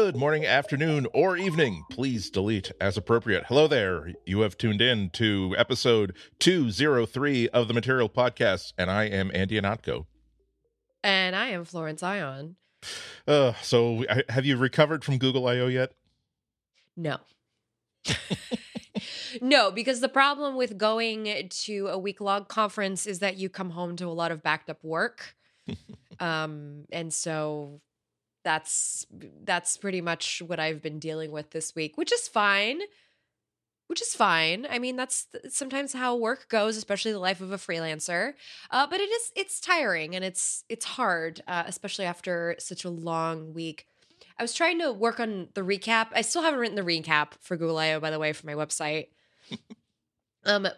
Good morning, afternoon, or evening. Please delete as appropriate. Hello there. You have tuned in to episode 203 of the Material Podcast, and I am Andy Anatko. And I am Florence Ion. So have you recovered from Google I.O. yet? No. No, because the problem with going to a week-long conference is that you come home to a lot of backed-up work. And so that's pretty much what I've been dealing with this week, which is fine. I mean, that's sometimes how work goes, especially the life of a freelancer. But it's tiring and it's hard, especially after such a long week. I was trying to work on the recap. I still haven't written the recap for Google I.O., by the way, for my website.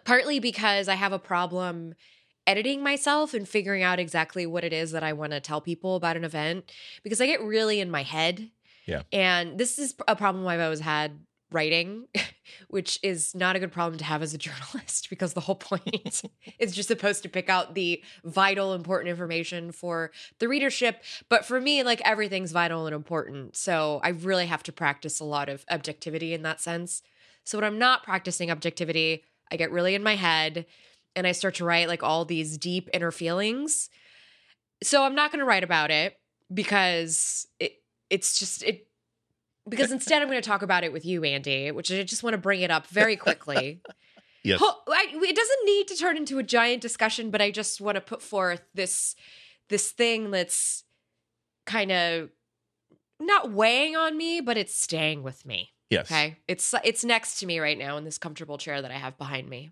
Partly because I have a problem editing myself and figuring out exactly what it is that I want to tell people about an event, because I get really in my head. Yeah. And this is a problem I've always had writing, which is not a good problem to have as a journalist, because the whole point is just supposed to pick out the vital, important information for the readership. But for me, like, everything's vital and important. So I really have to practice a lot of objectivity in that sense. So when I'm not practicing objectivity, I get really in my head and I start to write like all these deep inner feelings. So I'm not going to write about it because because instead I'm going to talk about it with you, Andy, which I just want to bring it up very quickly. Yes. It doesn't need to turn into a giant discussion, but I just want to put forth this thing that's kind of not weighing on me, but it's staying with me. Yes. Okay? It's next to me right now in this comfortable chair that I have behind me.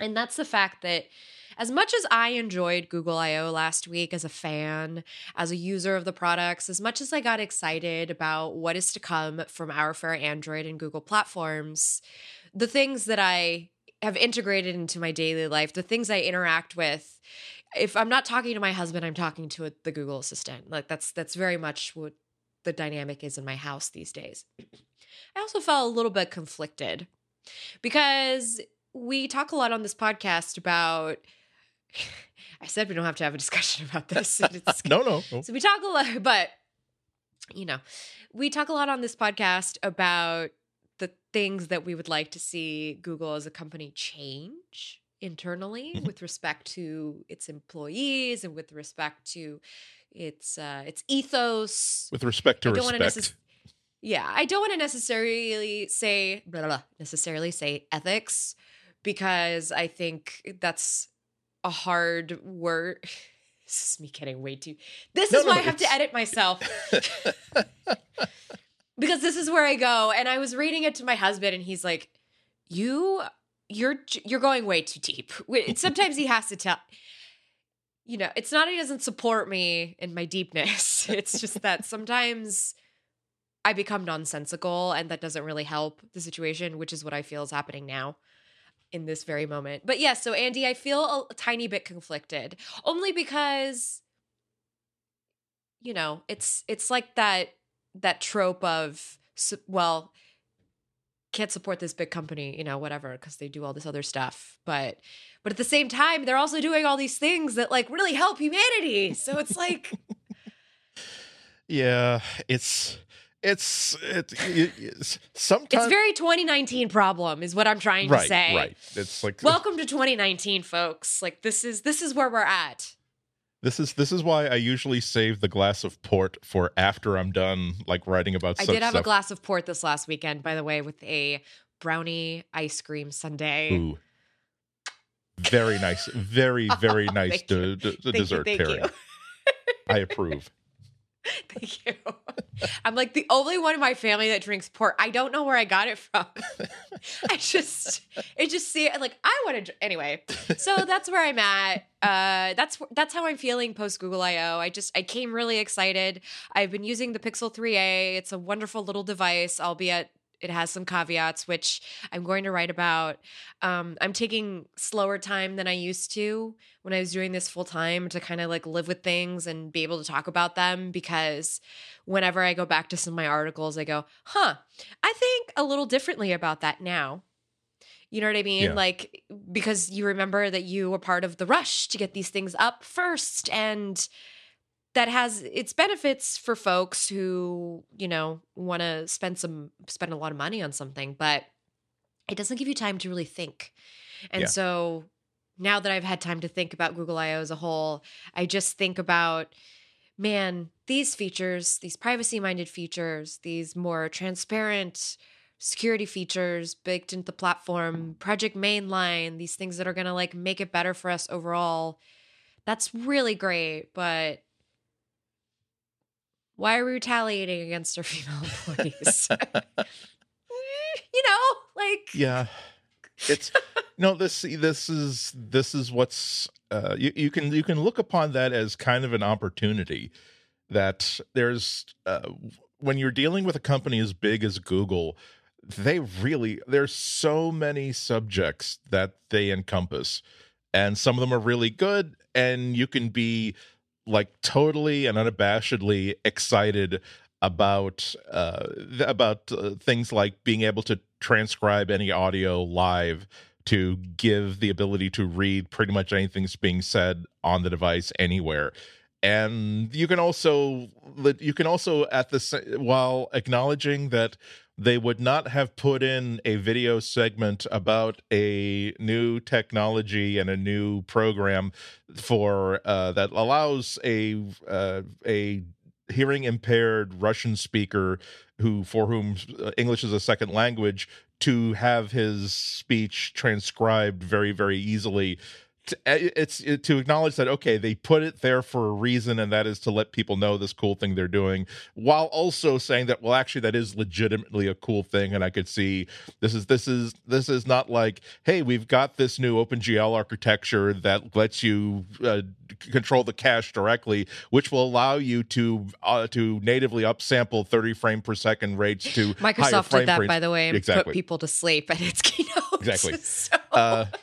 And that's the fact that as much as I enjoyed Google I.O. last week as a fan, as a user of the products, as much as I got excited about what is to come from our fair Android and Google platforms, the things that I have integrated into my daily life, the things I interact with, if I'm not talking to my husband, I'm talking to the Google Assistant. Like, that's very much what the dynamic is in my house these days. I also felt a little bit conflicted because we talk a lot on this podcast about I said we don't have to have a discussion about this. No. So we talk a lot, but, we talk a lot on this podcast about the things that we would like to see Google as a company change internally with respect to its employees and with respect to its ethos. With respect to respect. Yeah, I don't want to necessarily say ethics, because I think that's a hard word. This is me getting way too... This is why I have to edit myself. Because this is where I go. And I was reading it to my husband and he's like, you're going way too deep. Sometimes he has to tell... it's not he doesn't support me in my deepness. It's just that sometimes I become nonsensical and that doesn't really help the situation, which is what I feel is happening now. In this very moment. But yes, so Andy, I feel a tiny bit conflicted, only because, it's like that trope of, well, can't support this big company, whatever, because they do all this other stuff. But at the same time, they're also doing all these things that like really help humanity. So it's like, yeah, It's sometimes it's very 2019 problem is what I'm trying to say. Right. It's like, welcome to 2019, folks. Like, this is where we're at. This is why I usually save the glass of port for after I'm done, like, writing about stuff. I did have a glass of port this last weekend, by the way, with a brownie ice cream sundae. Ooh. Very nice. Very, very nice dessert pairing. I approve. Thank you. I'm like the only one in my family that drinks port. I don't know where I got it from. Anyway, so that's where I'm at. That's how I'm feeling post Google I.O. I came really excited. I've been using the Pixel 3a. It's a wonderful little device, albeit it has some caveats, which I'm going to write about. I'm taking slower time than I used to when I was doing this full time to kind of like live with things and be able to talk about them, because whenever I go back to some of my articles, I go, I think a little differently about that now. You know what I mean? Yeah. Like, because you remember that you were part of the rush to get these things up first, and that has its benefits for folks who, you know, want to spend a lot of money on something, but it doesn't give you time to really think. And so now that I've had time to think about Google I.O. as a whole, I just think about, man, these features, these privacy-minded features, these more transparent security features baked into the platform, Project Mainline, these things that are going to like make it better for us overall. That's really great, but why are we retaliating against our female employees? You know, like it's no. This is what's you can look upon that as kind of an opportunity that there's when you're dealing with a company as big as Google. There's so many subjects that they encompass, and some of them are really good, and you can be like totally and unabashedly excited about things like being able to transcribe any audio live to give the ability to read pretty much anything that's being said on the device anywhere. And you can also at the while acknowledging that they would not have put in a video segment about a new technology and a new program for that allows a hearing impaired Russian speaker for whom English is a second language to have his speech transcribed very, very easily. It's to acknowledge that, okay, they put it there for a reason, and that is to let people know this cool thing they're doing, while also saying that, well, actually, that is legitimately a cool thing, and I could see this is not like, hey, we've got this new OpenGL architecture that lets you control the cache directly, which will allow you to natively upsample 30 frame per second rates to Microsoft did that, by the way, and put people to sleep at its keynote. Exactly. So.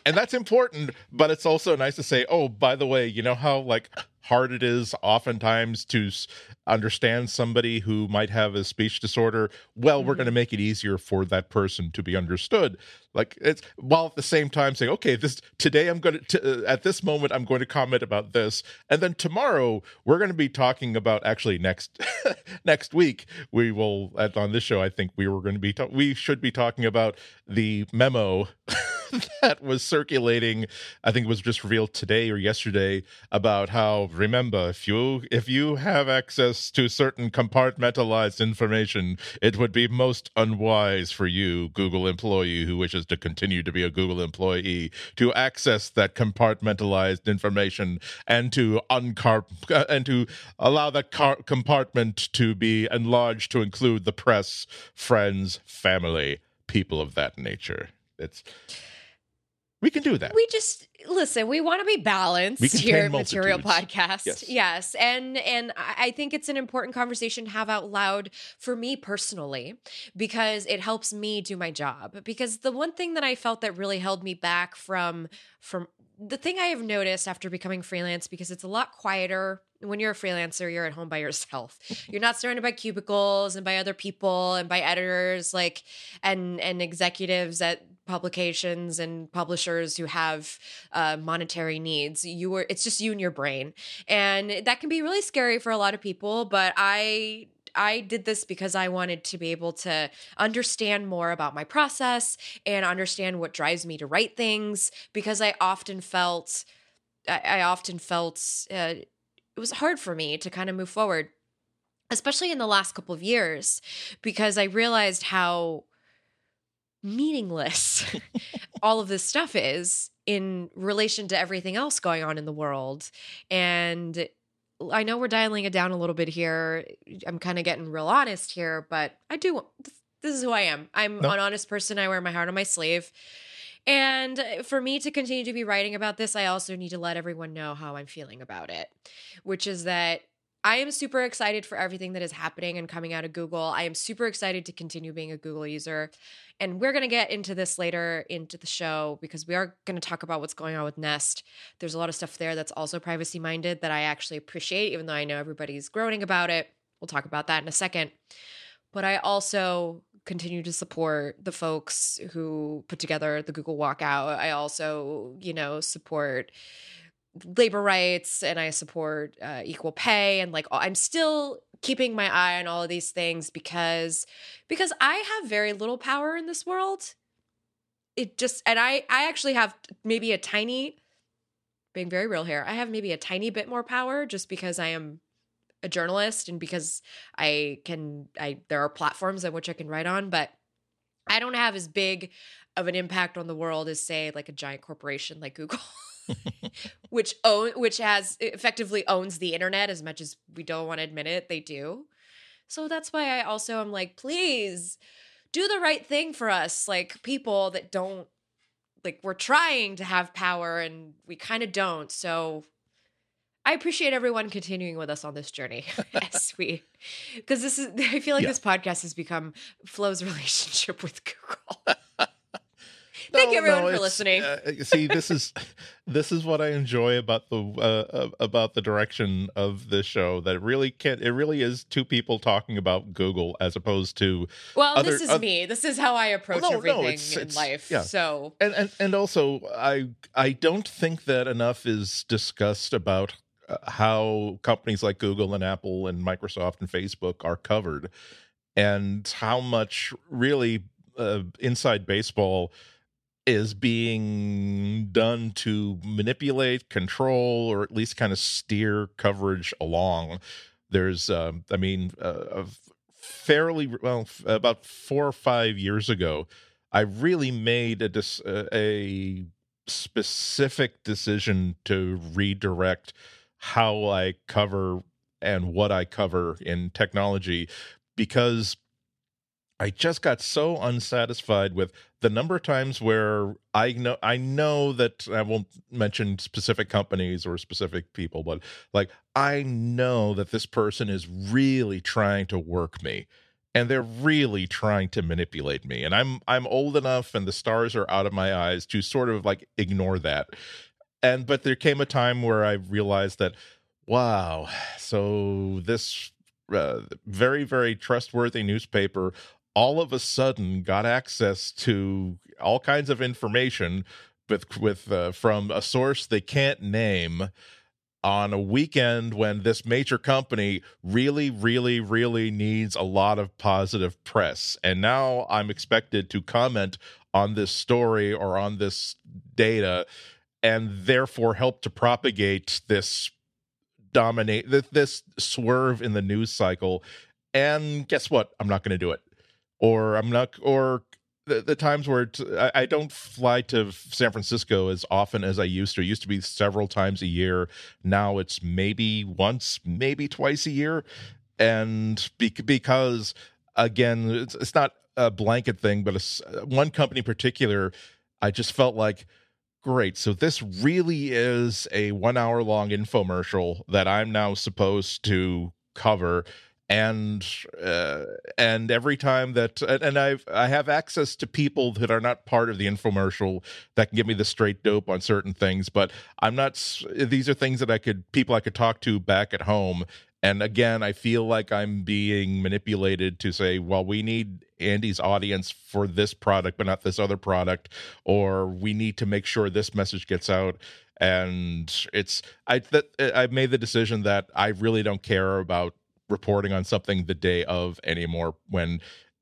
And that's important, but it's also nice to say, oh, by the way, you know how like hard it is oftentimes to understand somebody who might have a speech disorder? Well, we're going to make it easier for that person to be understood. Like, it's while at the same time saying, okay, at this moment, I'm going to comment about this. And then tomorrow we're going to be talking about next week. We will on this show. I think we should be talking about the memo that was circulating. I think it was just revealed today or yesterday about how, remember, if you have access to certain compartmentalized information, it would be most unwise for you, Google employee who wishes to continue to be a Google employee, to access that compartmentalized information and to allow that compartment to be enlarged to include the press, friends, family, people of that nature. We can do that. We just listen. We want to be balanced here at Material Podcast. Yes. And I think it's an important conversation to have out loud for me personally, because it helps me do my job. Because the one thing that I felt that really held me back from the thing I have noticed after becoming freelance, because it's a lot quieter when you're a freelancer, you're at home by yourself. You're not surrounded by cubicles and by other people and by editors and executives at publications and publishers who have monetary needs. It's just you and your brain, and that can be really scary for a lot of people. But I did this because I wanted to be able to understand more about my process and understand what drives me to write things, because I often felt it was hard for me to kind of move forward, especially in the last couple of years, because I realized how meaningless all of this stuff is in relation to everything else going on in the world. And I know we're dialing it down a little bit here. I'm kind of getting real honest here, but this is who I am. I'm an honest person. I wear my heart on my sleeve. And for me to continue to be writing about this, I also need to let everyone know how I'm feeling about it, which is that I am super excited for everything that is happening and coming out of Google. I am super excited to continue being a Google user. And we're going to get into this later into the show, because we are going to talk about what's going on with Nest. There's a lot of stuff there that's also privacy-minded that I actually appreciate, even though I know everybody's groaning about it. We'll talk about that in a second. But I also continue to support the folks who put together the Google Walkout. I also, you know, support labor rights and I support equal pay, and like I'm still keeping my eye on all of these things because I have very little power in this world. It just, and I actually have maybe a tiny, being very real here, I have maybe a tiny bit more power just because I am a journalist and because there are platforms on which I can write on, but I don't have as big of an impact on the world as, say, like a giant corporation like Google, which effectively owns the internet as much as we don't want to admit it. They do. So that's why I also am like, please do the right thing for us, like people that don't, like we're trying to have power and we kind of don't. So I appreciate everyone continuing with us on this journey because this is, I feel like this podcast has become Flo's relationship with Google. Thank you everyone for listening. See, this is what I enjoy about the direction of this show. That it really is two people talking about Google as opposed to me. This is how I approach everything in life. Yeah. So and also I don't think that enough is discussed about how companies like Google and Apple and Microsoft and Facebook are covered, and how much really inside baseball is being done to manipulate, control, or at least kind of steer coverage along. There's, about 4 or 5 years ago, I really made a specific decision to redirect how I cover and what I cover in technology, because I just got so unsatisfied with the number of times where I know that I won't mention specific companies or specific people, but like I know that this person is really trying to work me and they're really trying to manipulate me. And I'm old enough and the stars are out of my eyes to sort of like ignore that. But there came a time where I realized that, wow, so this very, very trustworthy newspaper all of a sudden got access to all kinds of information with from a source they can't name on a weekend when this major company really, really, really needs a lot of positive press. And now I'm expected to comment on this story or on this data and therefore help to propagate this this swerve in the news cycle. And guess what? I'm not going to do it. Or I'm not, or the times where I don't fly to San Francisco as often as I used to. It used to be several times a year. Now it's maybe once, maybe twice a year. And because again, it's not a blanket thing, but one company in particular, I just felt like, great, so this really is a 1-hour-long infomercial that I'm now supposed to cover, and every time that, and I have access to people that are not part of the infomercial that can give me the straight dope on certain things, but I'm not. These are things that I could talk to back at home. And again, I feel like I'm being manipulated to say, well, we need Andy's audience for this product, but not this other product, or we need to make sure this message gets out. And I've made the decision that I really don't care about reporting on something the day of anymore when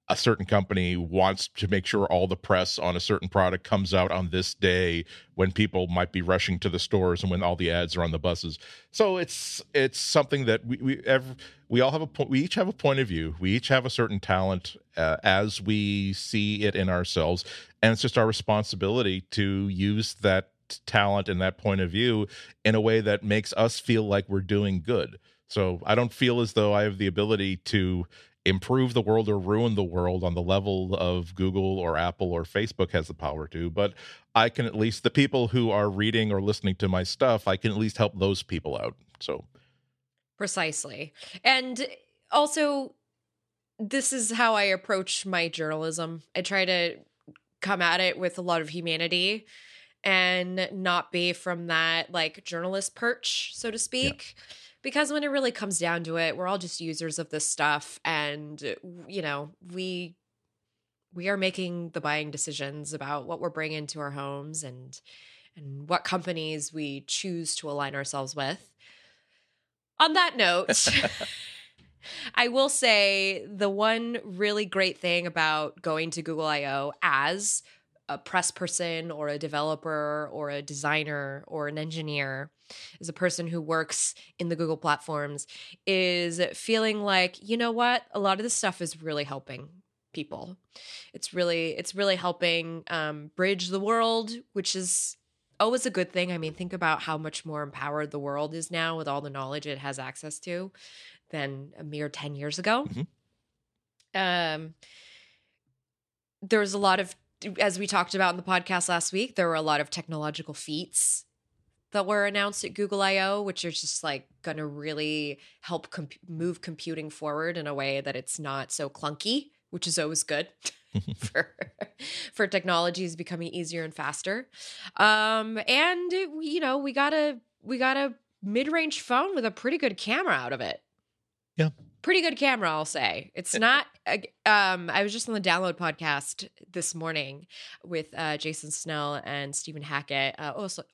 a certain company wants to make sure all the press on a certain product comes out on this day when people might be rushing to the stores and when all the ads are on the buses. So it's something that we each have a point of view. We each have a certain talent as we see it in ourselves. And it's just our responsibility to use that talent and that point of view in a way that makes us feel like we're doing good. So I don't feel as though I have the ability to improve the world or ruin the world on the level of Google or Apple or Facebook has the power to, but I can at least, the people who are reading or listening to my stuff, I can at least help those people out. So precisely. And also, this is how I approach my journalism. I try to come at it with a lot of humanity and not be from that like journalist perch, so to speak. Yeah. Because when it really comes down to it, we're all just users of this stuff, and you know, we are making the buying decisions about what we're bringing to our homes, and and what companies we choose to align ourselves with. On that note, I will say the one really great thing about going to Google I.O. as a press person or a developer or a designer or an engineer, as a person who works in the Google platforms, is feeling like, you know what, a lot of this stuff is really helping people. It's really helping bridge the world, which is always a good thing. I mean, think about how much more empowered the world is now with all the knowledge it has access to than a mere 10 years ago. Mm-hmm. There's a lot of, as we talked about in the podcast last week, there were a lot of technological feats that were announced at Google I.O., which is just like going to really help move computing forward in a way that it's not so clunky, which is always good for technologies becoming easier and faster. And you know, we got a mid-range phone with a pretty good camera out of it. Yeah. Pretty good camera, I'll say. It's not I was just on the Download podcast this morning with Jason Snell and Stephen Hackett,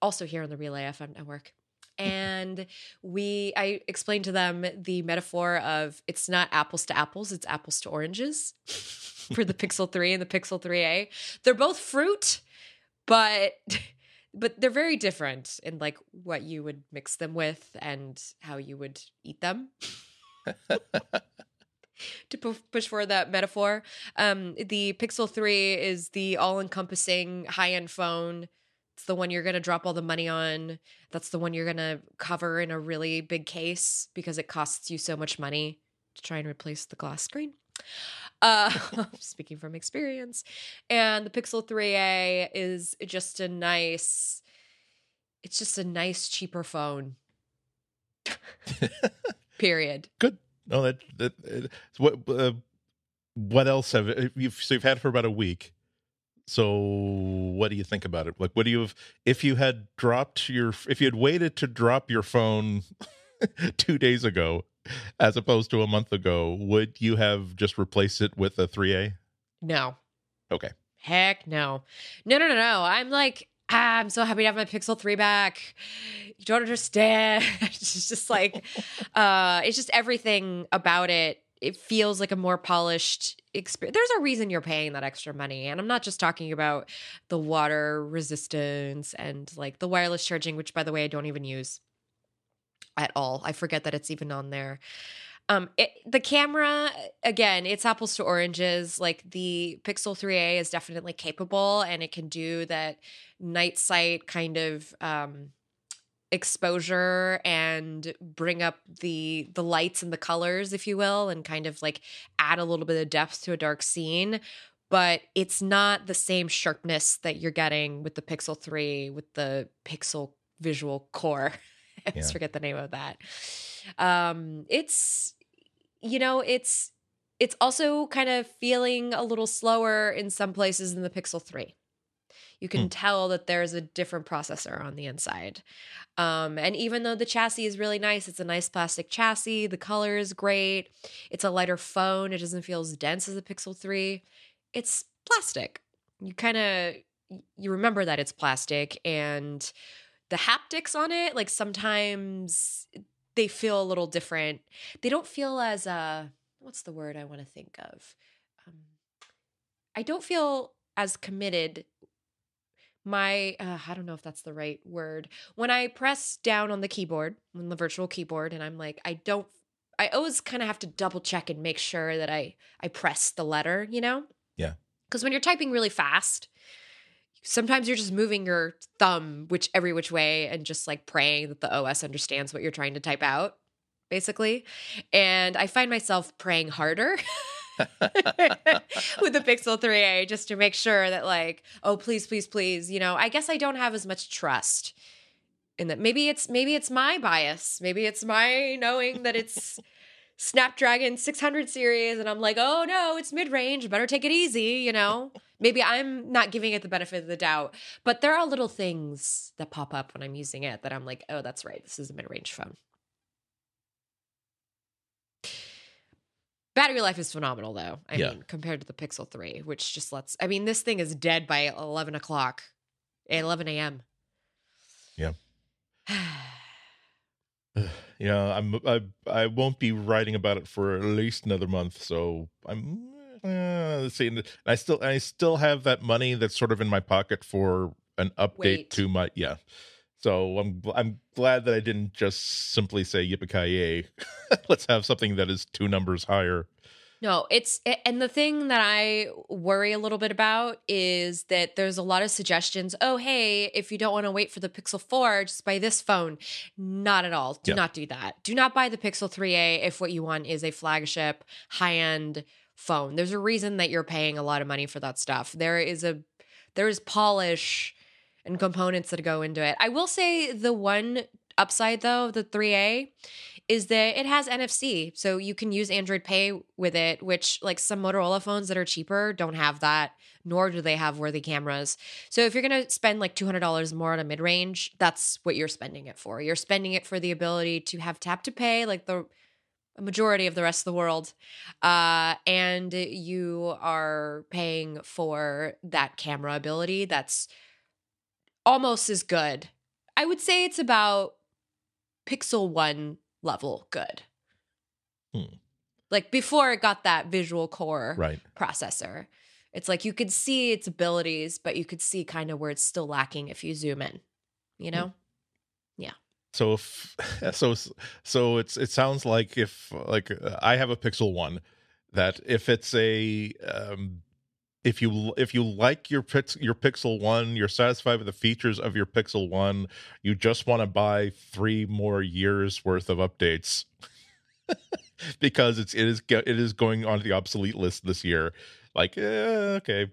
also here on the Relay FM network. And I explained to them the metaphor of it's not apples to apples, it's apples to oranges for the Pixel 3 and the Pixel 3a. They're both fruit, but they're very different in like what you would mix them with and how you would eat them. To push forward that metaphor, the Pixel 3 is the all-encompassing high-end phone. It's the one you're going to drop all the money on. That's the one you're going to cover in a really big case because it costs you so much money to try and replace the glass screen. Speaking from experience. And the Pixel 3a is just a nice, it's just a nice, cheaper phone. Period. Good. No, what else have you've had for about a week? So what do you think about it? Like, what do you have, if you had waited to drop your phone 2 days ago as opposed to a month ago, would you have just replaced it with a 3A? No. Okay. Heck no. No. I'm like, I'm so happy to have my Pixel 3 back. You don't understand. It's just like, it's just everything about it. It feels like a more polished experience. There's a reason you're paying that extra money. And I'm not just talking about the water resistance and like the wireless charging, which by the way, I don't even use at all. I forget that it's even on there. The camera, again, it's apples to oranges. Like the Pixel 3a is definitely capable and it can do that night sight kind of exposure and bring up the lights and the colors, if you will, and kind of like add a little bit of depth to a dark scene. But it's not the same sharpness that you're getting with the Pixel 3, with the Pixel Visual Core. I always forget the name of that. It's also kind of feeling a little slower in some places than the Pixel 3. You can tell that there's a different processor on the inside. And even though the chassis is really nice, it's a nice plastic chassis. The color is great. It's a lighter phone. It doesn't feel as dense as the Pixel 3. It's plastic. You remember that it's plastic, and the haptics on it, like sometimes they feel a little different. They don't feel as what's the word I want to think of? I don't feel as committed. I don't know if that's the right word. When I press down on the keyboard, on the virtual keyboard, and I'm like, I always kind of have to double check and make sure that I press the letter, you know? Yeah. Because when you're typing really fast, sometimes you're just moving your thumb every which way and just like praying that the OS understands what you're trying to type out, basically. And I find myself praying harder with the Pixel 3a just to make sure that like, oh, please, please, please. You know, I guess I don't have as much trust in that. Maybe it's my bias. Maybe it's my knowing that it's Snapdragon 600 series and I'm like, oh no, it's mid-range, better take it easy, you know? Maybe I'm not giving it the benefit of the doubt, but there are little things that pop up when I'm using it that I'm like, oh, that's right, this is a mid-range phone. Battery life is phenomenal though, I mean, compared to the Pixel 3, which just this thing is dead by 11 a.m. I won't be writing about it for at least another month, so I'm let's see. I still have that money that's sort of in my pocket for an update to my So I'm glad that I didn't just simply say yippee-ki-yay. Let's have something that is two numbers higher. No, and the thing that I worry a little bit about is that there's a lot of suggestions. Oh, hey, if you don't want to wait for the Pixel 4, just buy this phone. Not at all. Do not do that. Do not buy the Pixel 3a if what you want is a flagship, high-end phone. There's a reason that you're paying a lot of money for that stuff. There is polish and components that go into it. I will say the one upside, though, the 3a is that it has NFC, so you can use Android Pay with it, which like some Motorola phones that are cheaper don't have that, nor do they have worthy cameras. So if you're going to spend like $200 more on a mid-range, that's what you're spending it for. You're spending it for the ability to have tap to pay like the majority of the rest of the world, and you are paying for that camera ability that's almost as good. I would say it's about Pixel 1 level good. Like before it got that visual core processor. It's like you could see its abilities, but you could see kind of where it's still lacking if you zoom in, you know? Yeah. So so it sounds like if like I have a Pixel 1, that if it's a if you like your Pixel 1, you're satisfied with the features of your Pixel 1, you just want to buy 3 more years worth of updates because it is going onto the obsolete list this year. Like, okay.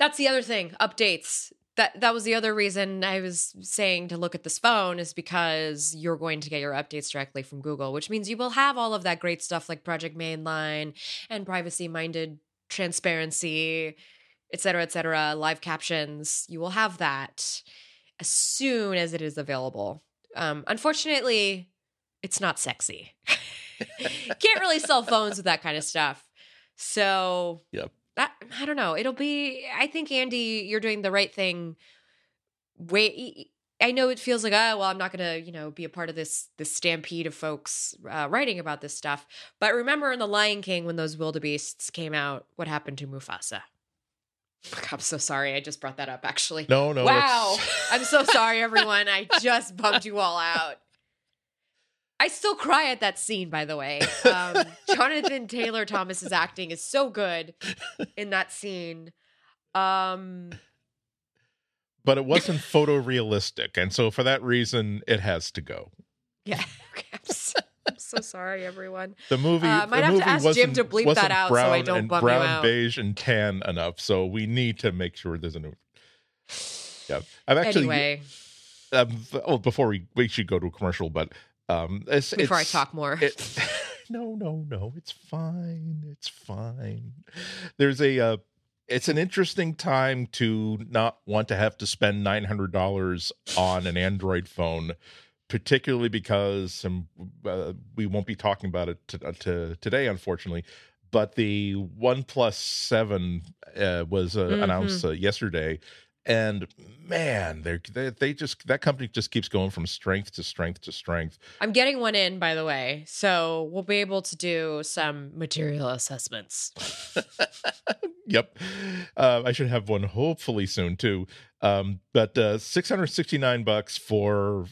That's the other thing, updates. That was the other reason I was saying to look at this phone, is because you're going to get your updates directly from Google, which means you will have all of that great stuff like Project Mainline and privacy-minded transparency, et cetera, live captions. You will have that as soon as it is available. Unfortunately, it's not sexy. Can't really sell phones with that kind of stuff. So I don't know. I think, Andy, you're doing the right thing. Wait, I know it feels like, oh, well, I'm not going to, be a part of this stampede of folks writing about this stuff. But remember in The Lion King when those wildebeests came out, what happened to Mufasa? Look, I'm so sorry. I just brought that up, actually. No. Wow. I'm so sorry, everyone. I just bumped you all out. I still cry at that scene, by the way. Jonathan Taylor Thomas's acting is so good in that scene. But it wasn't photorealistic, and so for that reason, it has to go. Yeah, okay. I'm so sorry, everyone. The movie might have to ask Jim to bleep that out so I don't bum you out. Brown, beige, and tan enough, so we need to make sure there's a new. Yeah, I've actually. Anyway, before we should go to a commercial, but before I talk more. No, it's fine. It's fine. There's a. It's an interesting time to not want to have to spend $900 on an Android phone, particularly because we won't be talking about it today, unfortunately. But the OnePlus 7 was announced yesterday, and man, that company just keeps going from strength to strength to strength. I'm getting one in, by the way, so we'll be able to do some material assessments. Yep. I should have one hopefully soon too. But $669 for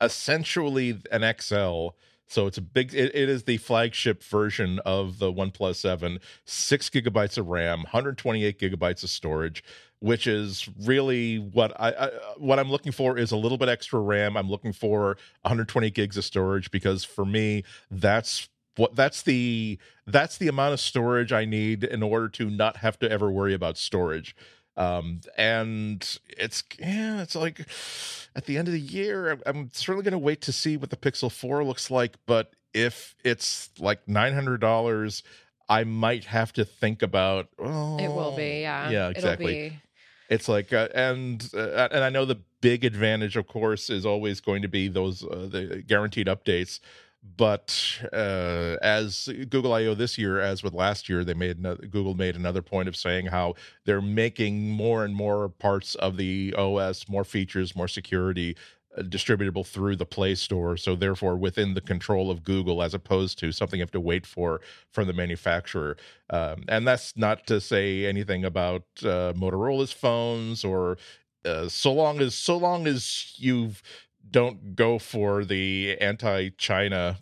essentially an XL. So it's it is the flagship version of the OnePlus 7, 6 gigabytes of RAM, 128 gigabytes of storage, which is really what I'm looking for, is a little bit extra RAM. I'm looking for 120 gigs of storage, because for me, that's the amount of storage I need in order to not have to ever worry about storage. And it's like at the end of the year, I'm certainly going to wait to see what the Pixel 4 looks like. But if it's like $900, I might have to think about. Oh, it will be, yeah. Yeah, exactly. It'll be... It's like, and I know the big advantage, of course, is always going to be those the guaranteed updates. But as Google I.O. this year, as with last year, Google made another point of saying how they're making more and more parts of the OS, more features, more security, distributable through the Play Store, so therefore within the control of Google, as opposed to something you have to wait for from the manufacturer. And that's not to say anything about Motorola's phones, or so long as you don't go for the anti-China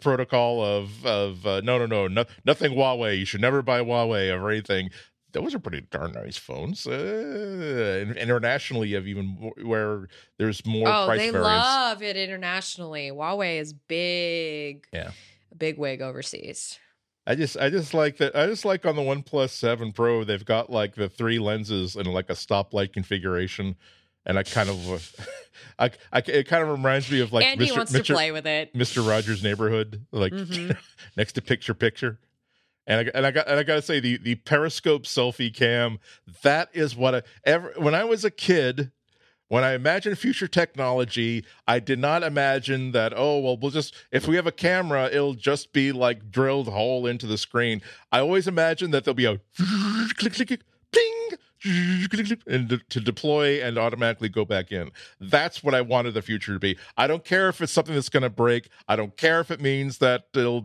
protocol of no, nothing Huawei. You should never buy Huawei or anything. Those are pretty darn nice phones. Internationally, you have even more, where there's more price variance. Oh, they love it internationally. Huawei is big, big wig overseas. I just like that. I just like on the OnePlus 7 Pro, they've got like the three lenses and like a stoplight configuration. And I kind of, it kind of reminds me of like Andy wants to play with it, Mr. Rogers' Neighborhood, like next to picture. And I gotta say the Periscope selfie cam, that is what when I was a kid, when I imagined future technology, I did not imagine that. Oh well, we'll just, if we have a camera, it'll just be like drilled hole into the screen. I always imagined that there'll be a click click ping, and to deploy and automatically go back in. That's what I wanted the future to be. I don't care if it's something that's going to break. I don't care if it means that it'll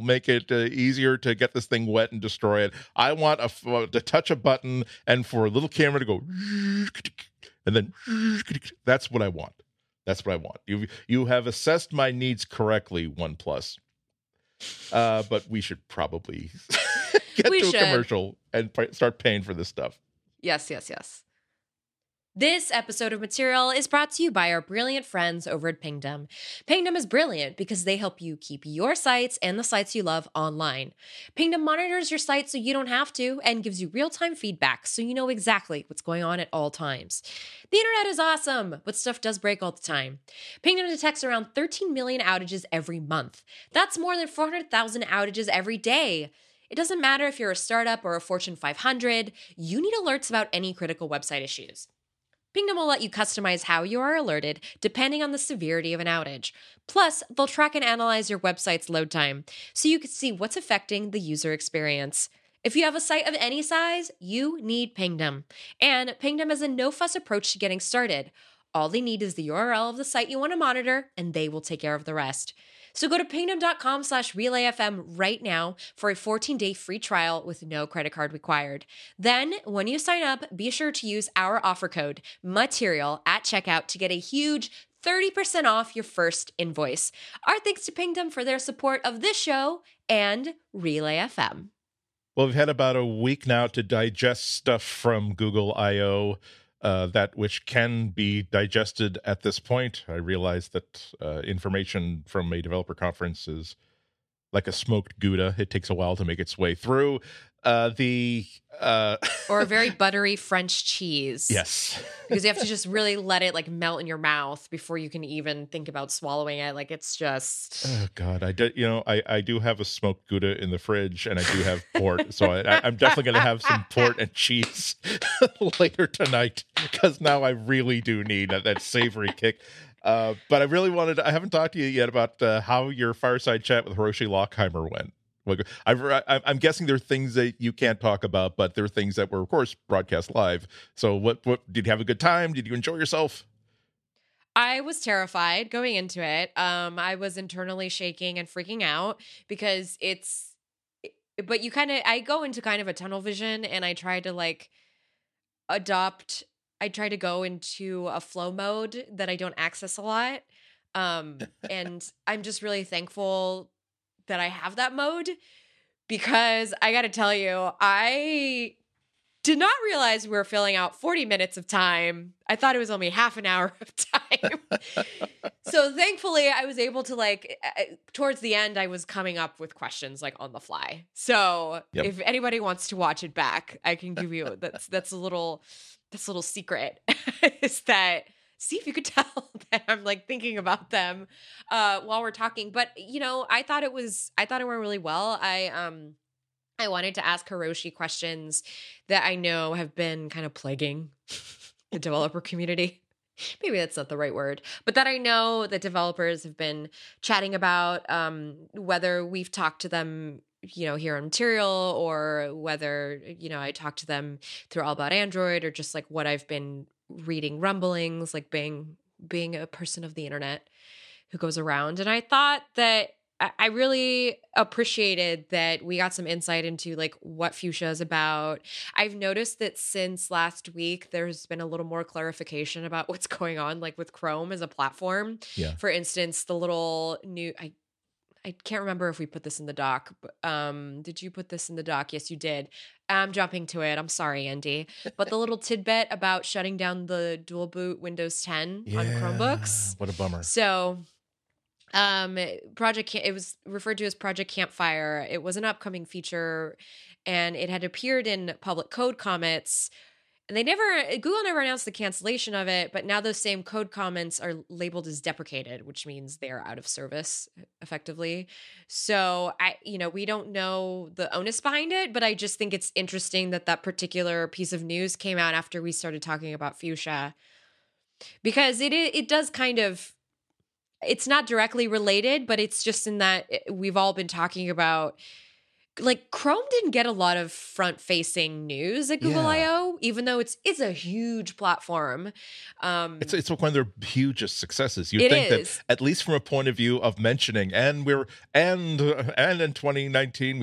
make it easier to get this thing wet and destroy it. I want to touch a button and for a little camera to go, and then that's what I want. That's what I want. You have assessed my needs correctly, OnePlus. But we should probably get to a commercial and start paying for this stuff. Yes. This episode of Material is brought to you by our brilliant friends over at Pingdom. Pingdom is brilliant because they help you keep your sites and the sites you love online. Pingdom monitors your site so you don't have to and gives you real-time feedback so you know exactly what's going on at all times. The internet is awesome, but stuff does break all the time. Pingdom detects around 13 million outages every month. That's more than 400,000 outages every day. It doesn't matter if you're a startup or a Fortune 500, you need alerts about any critical website issues. Pingdom will let you customize how you are alerted depending on the severity of an outage. Plus, they'll track and analyze your website's load time so you can see what's affecting the user experience. If you have a site of any size, you need Pingdom. And Pingdom is a no-fuss approach to getting started. All they need is the URL of the site you want to monitor, and they will take care of the rest. So go to pingdom.com/relayfm right now for a 14-day free trial with no credit card required. Then, when you sign up, be sure to use our offer code, MATERIAL, at checkout to get a huge 30% off your first invoice. Our thanks to Pingdom for their support of this show and Relay FM. Well, we've had about a week now to digest stuff from Google I.O., that which can be digested at this point. I realize that information from a developer conference is like a smoked Gouda. It takes a while to make its way through. Or a very buttery French cheese. Yes. Because you have to just really let it like melt in your mouth before you can even think about swallowing it. Like it's just... Oh, God. I do have a smoked Gouda in the fridge and I do have port. So I'm definitely going to have some port and cheese later tonight because now I really do need that savory kick. But I really I haven't talked to you yet about how your fireside chat with Hiroshi Lockheimer went. I'm guessing there are things that you can't talk about, but there are things that were, of course, broadcast live. So what did you have a good time? Did you enjoy yourself? I was terrified going into it. I was internally shaking and freaking out because I go into kind of a tunnel vision and I try to go into a flow mode that I don't access a lot. And I'm just really thankful that I have that mode because I got to tell you, I did not realize we were filling out 40 minutes of time. I thought it was only half an hour of time. So thankfully I was able to towards the end, I was coming up with questions on the fly. So if anybody wants to watch it back, I can give you, that's a little secret is that, see if you could tell that I'm thinking about them while we're talking. But I thought it went really well. I wanted to ask Hiroshi questions that I know have been kind of plaguing the developer community. Maybe that's not the right word, but that I know that developers have been chatting about, whether we've talked to them here on Material or whether I talked to them through All About Android or just what I've been reading rumblings, like being a person of the internet who goes around. And I thought that I really appreciated that we got some insight into like what Fuchsia is about. I've noticed that since last week, there's been a little more clarification about what's going on, like with Chrome as a platform. Yeah. For instance, the little new, I can't remember if we put this in the doc, but did you put this in the doc? Yes, you did. I'm jumping to it. I'm sorry, Andy. But the little tidbit about shutting down the dual boot Windows 10 on Chromebooks. What a bummer. So it was referred to as Project Campfire. It was an upcoming feature, and it had appeared in public code comments. And Google never announced the cancellation of it, but now those same code comments are labeled as deprecated, which means they're out of service effectively. So we don't know the onus behind it, but I just think it's interesting that that particular piece of news came out after we started talking about Fuchsia, because it does kind of, it's not directly related, but it's just in that we've all been talking about, like, Chrome didn't get a lot of front-facing news at Google I.O., even though it's a huge platform. It's one of their hugest successes. You'd think that, at least from a point of view of mentioning, and in 2018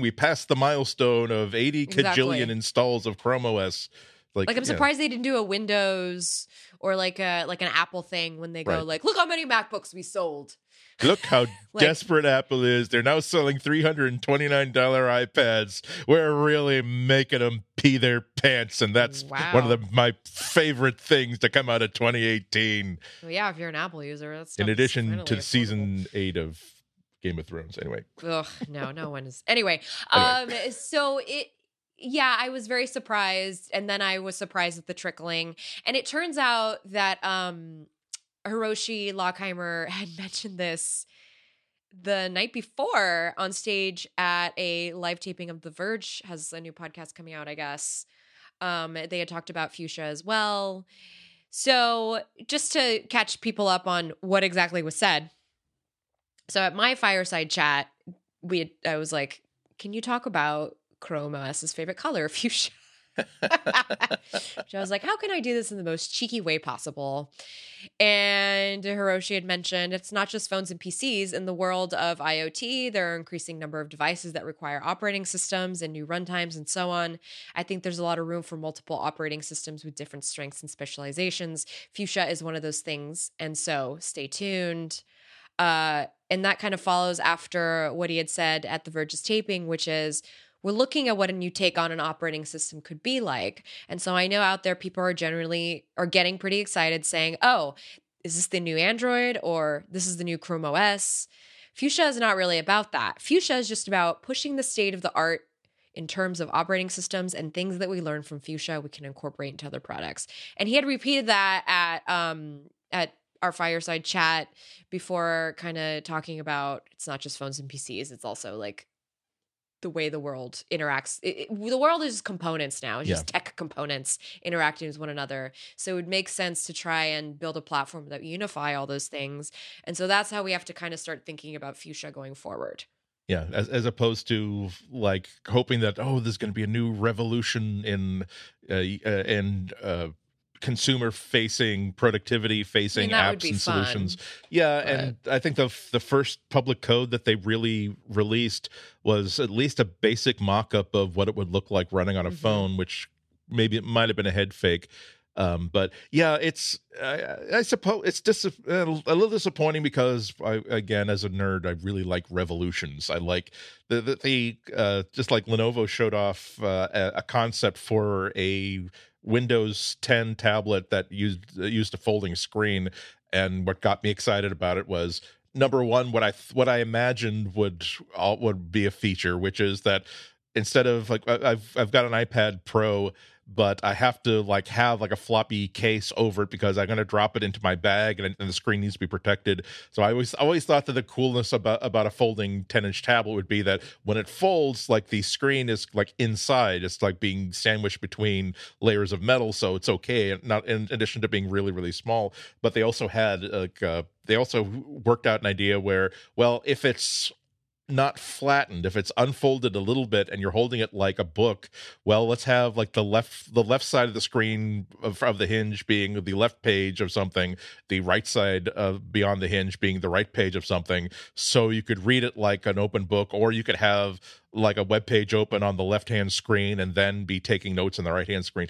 we passed the milestone of 80 kajillion installs of Chrome OS. Like I'm surprised they didn't do a Windows or like an Apple thing when they go like, look how many MacBooks we sold. Look how desperate Apple is. They're now selling $329 iPads. We're really making them pee their pants. And that's one of my favorite things to come out of 2018. Well, yeah, if you're an Apple user, that's in addition to season 8 of Game of Thrones. Anyway. Ugh, no one is. Anyway, I was very surprised. And then I was surprised at the trickling. And it turns out that Hiroshi Lockheimer had mentioned this the night before on stage at a live taping of The Verge, has a new podcast coming out, I guess. They had talked about Fuchsia as well. So just to catch people up on what exactly was said. So at my fireside chat, I was like, can you talk about Chrome OS's favorite color, fuchsia? So I was like, how can I do this in the most cheeky way possible? And Hiroshi had mentioned it's not just phones and PCs. In the world of IoT, there are an increasing number of devices that require operating systems and new runtimes and so on. I think there's a lot of room for multiple operating systems with different strengths and specializations. Fuchsia is one of those things. And so stay tuned. And that kind of follows after what he had said at The Verge's taping, which is, we're looking at what a new take on an operating system could be like. And so I know out there people are getting pretty excited saying, oh, is this the new Android, or this is the new Chrome OS? Fuchsia is not really about that. Fuchsia is just about pushing the state of the art in terms of operating systems, and things that we learn from Fuchsia we can incorporate into other products. And he had repeated that at our fireside chat before, kind of talking about it's not just phones and PCs, it's also like the way the world interacts. The world is just components now. It's just tech components interacting with one another. So it would make sense to try and build a platform that unify all those things. And so that's how we have to kind of start thinking about Fuchsia going forward. Yeah, as opposed to like hoping that, oh, there's going to be a new revolution in consumer-facing, productivity-facing apps and solutions. Yeah, and I think the first public code that they really released was at least a basic mock-up of what it would look like running on a phone, which maybe it might have been a head fake. But yeah, it's I suppose it's a little disappointing because again, as a nerd, I really like revolutions. I like the just like Lenovo showed off a concept for a Windows 10 tablet that used a folding screen, and what got me excited about it was, number one, what I imagined would be a feature, which is that instead of like I've got an iPad Pro, but I have to like have like a floppy case over it because I'm going to drop it into my bag, and the screen needs to be protected. So I always thought that the coolness about a folding 10-inch tablet would be that when it folds, like the screen is like inside, it's like being sandwiched between layers of metal, so it's okay. And not in addition to being really, really small, but they also worked out an idea where, well, if it's not flattened, if it's unfolded a little bit and you're holding it like a book, well, let's have like the left side of the screen of the hinge being the left page of something, the right side beyond the hinge being the right page of something, so you could read it like an open book, or you could have like a web page open on the left-hand screen and then be taking notes on the right-hand screen.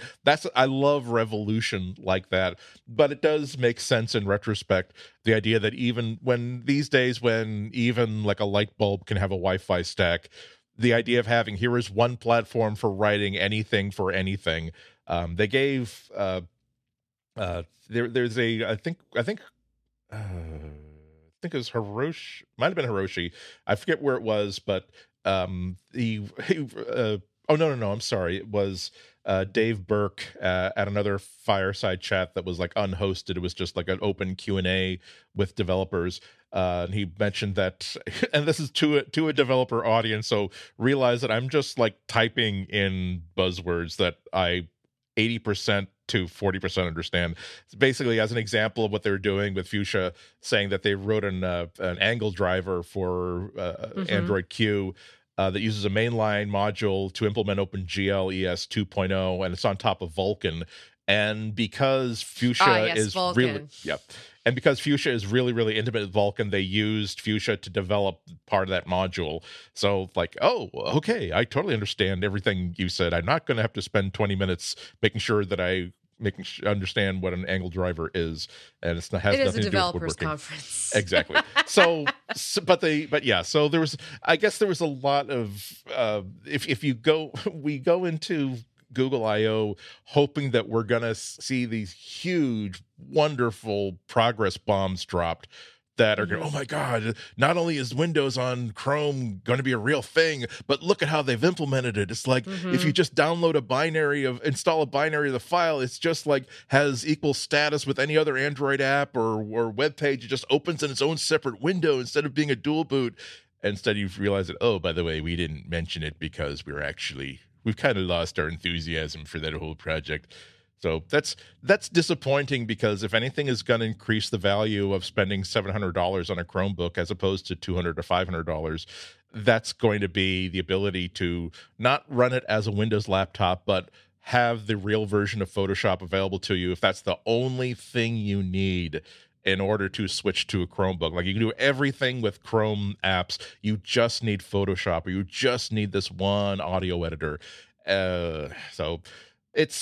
I love revolution like that, but it does make sense in retrospect, the idea that even when these days, when even like a light bulb can have a Wi-Fi stack, the idea of having here is one platform for writing anything for anything. They gave there's a I think it was Hiroshi, might have been Hiroshi, I forget where it was, but it was Dave Burke at another fireside chat that was like unhosted. It was just like an open Q&A with developers. And he mentioned that, and this is to a developer audience, so realize that I'm just like typing in buzzwords that I 80% to 40% understand. It's basically as an example of what they're doing with Fuchsia, saying that they wrote an angle driver for Android Q that uses a mainline module to implement OpenGL ES 2.0, and it's on top of Vulkan. And because Fuchsia is Vulkan. And because Fuchsia is really, really intimate with Vulkan, they used Fuchsia to develop part of that module. So like, oh, okay, I totally understand everything you said. I'm not going to have to spend 20 minutes making sure that I understand what an angle driver is, and it's not has nothing to do with woodworking. It is a developers conference, exactly. So there was, I guess, there was a lot of we go into Google I.O. hoping that we're going to see these huge, wonderful progress bombs dropped that are going, oh my God, not only is Windows on Chrome going to be a real thing, but look at how they've implemented it. It's like, if you just install a binary of the file, it's just like has equal status with any other Android app or web page. It just opens in its own separate window instead of being a dual boot. Instead, you've realized that, oh, by the way, we didn't mention it because we've kind of lost our enthusiasm for that whole project. So that's disappointing, because if anything is going to increase the value of spending $700 on a Chromebook as opposed to $200 to $500, that's going to be the ability to not run it as a Windows laptop, but have the real version of Photoshop available to you if that's the only thing you need in order to switch to a Chromebook. Like, you can do everything with Chrome apps. You just need Photoshop, or you just need this one audio editor. So and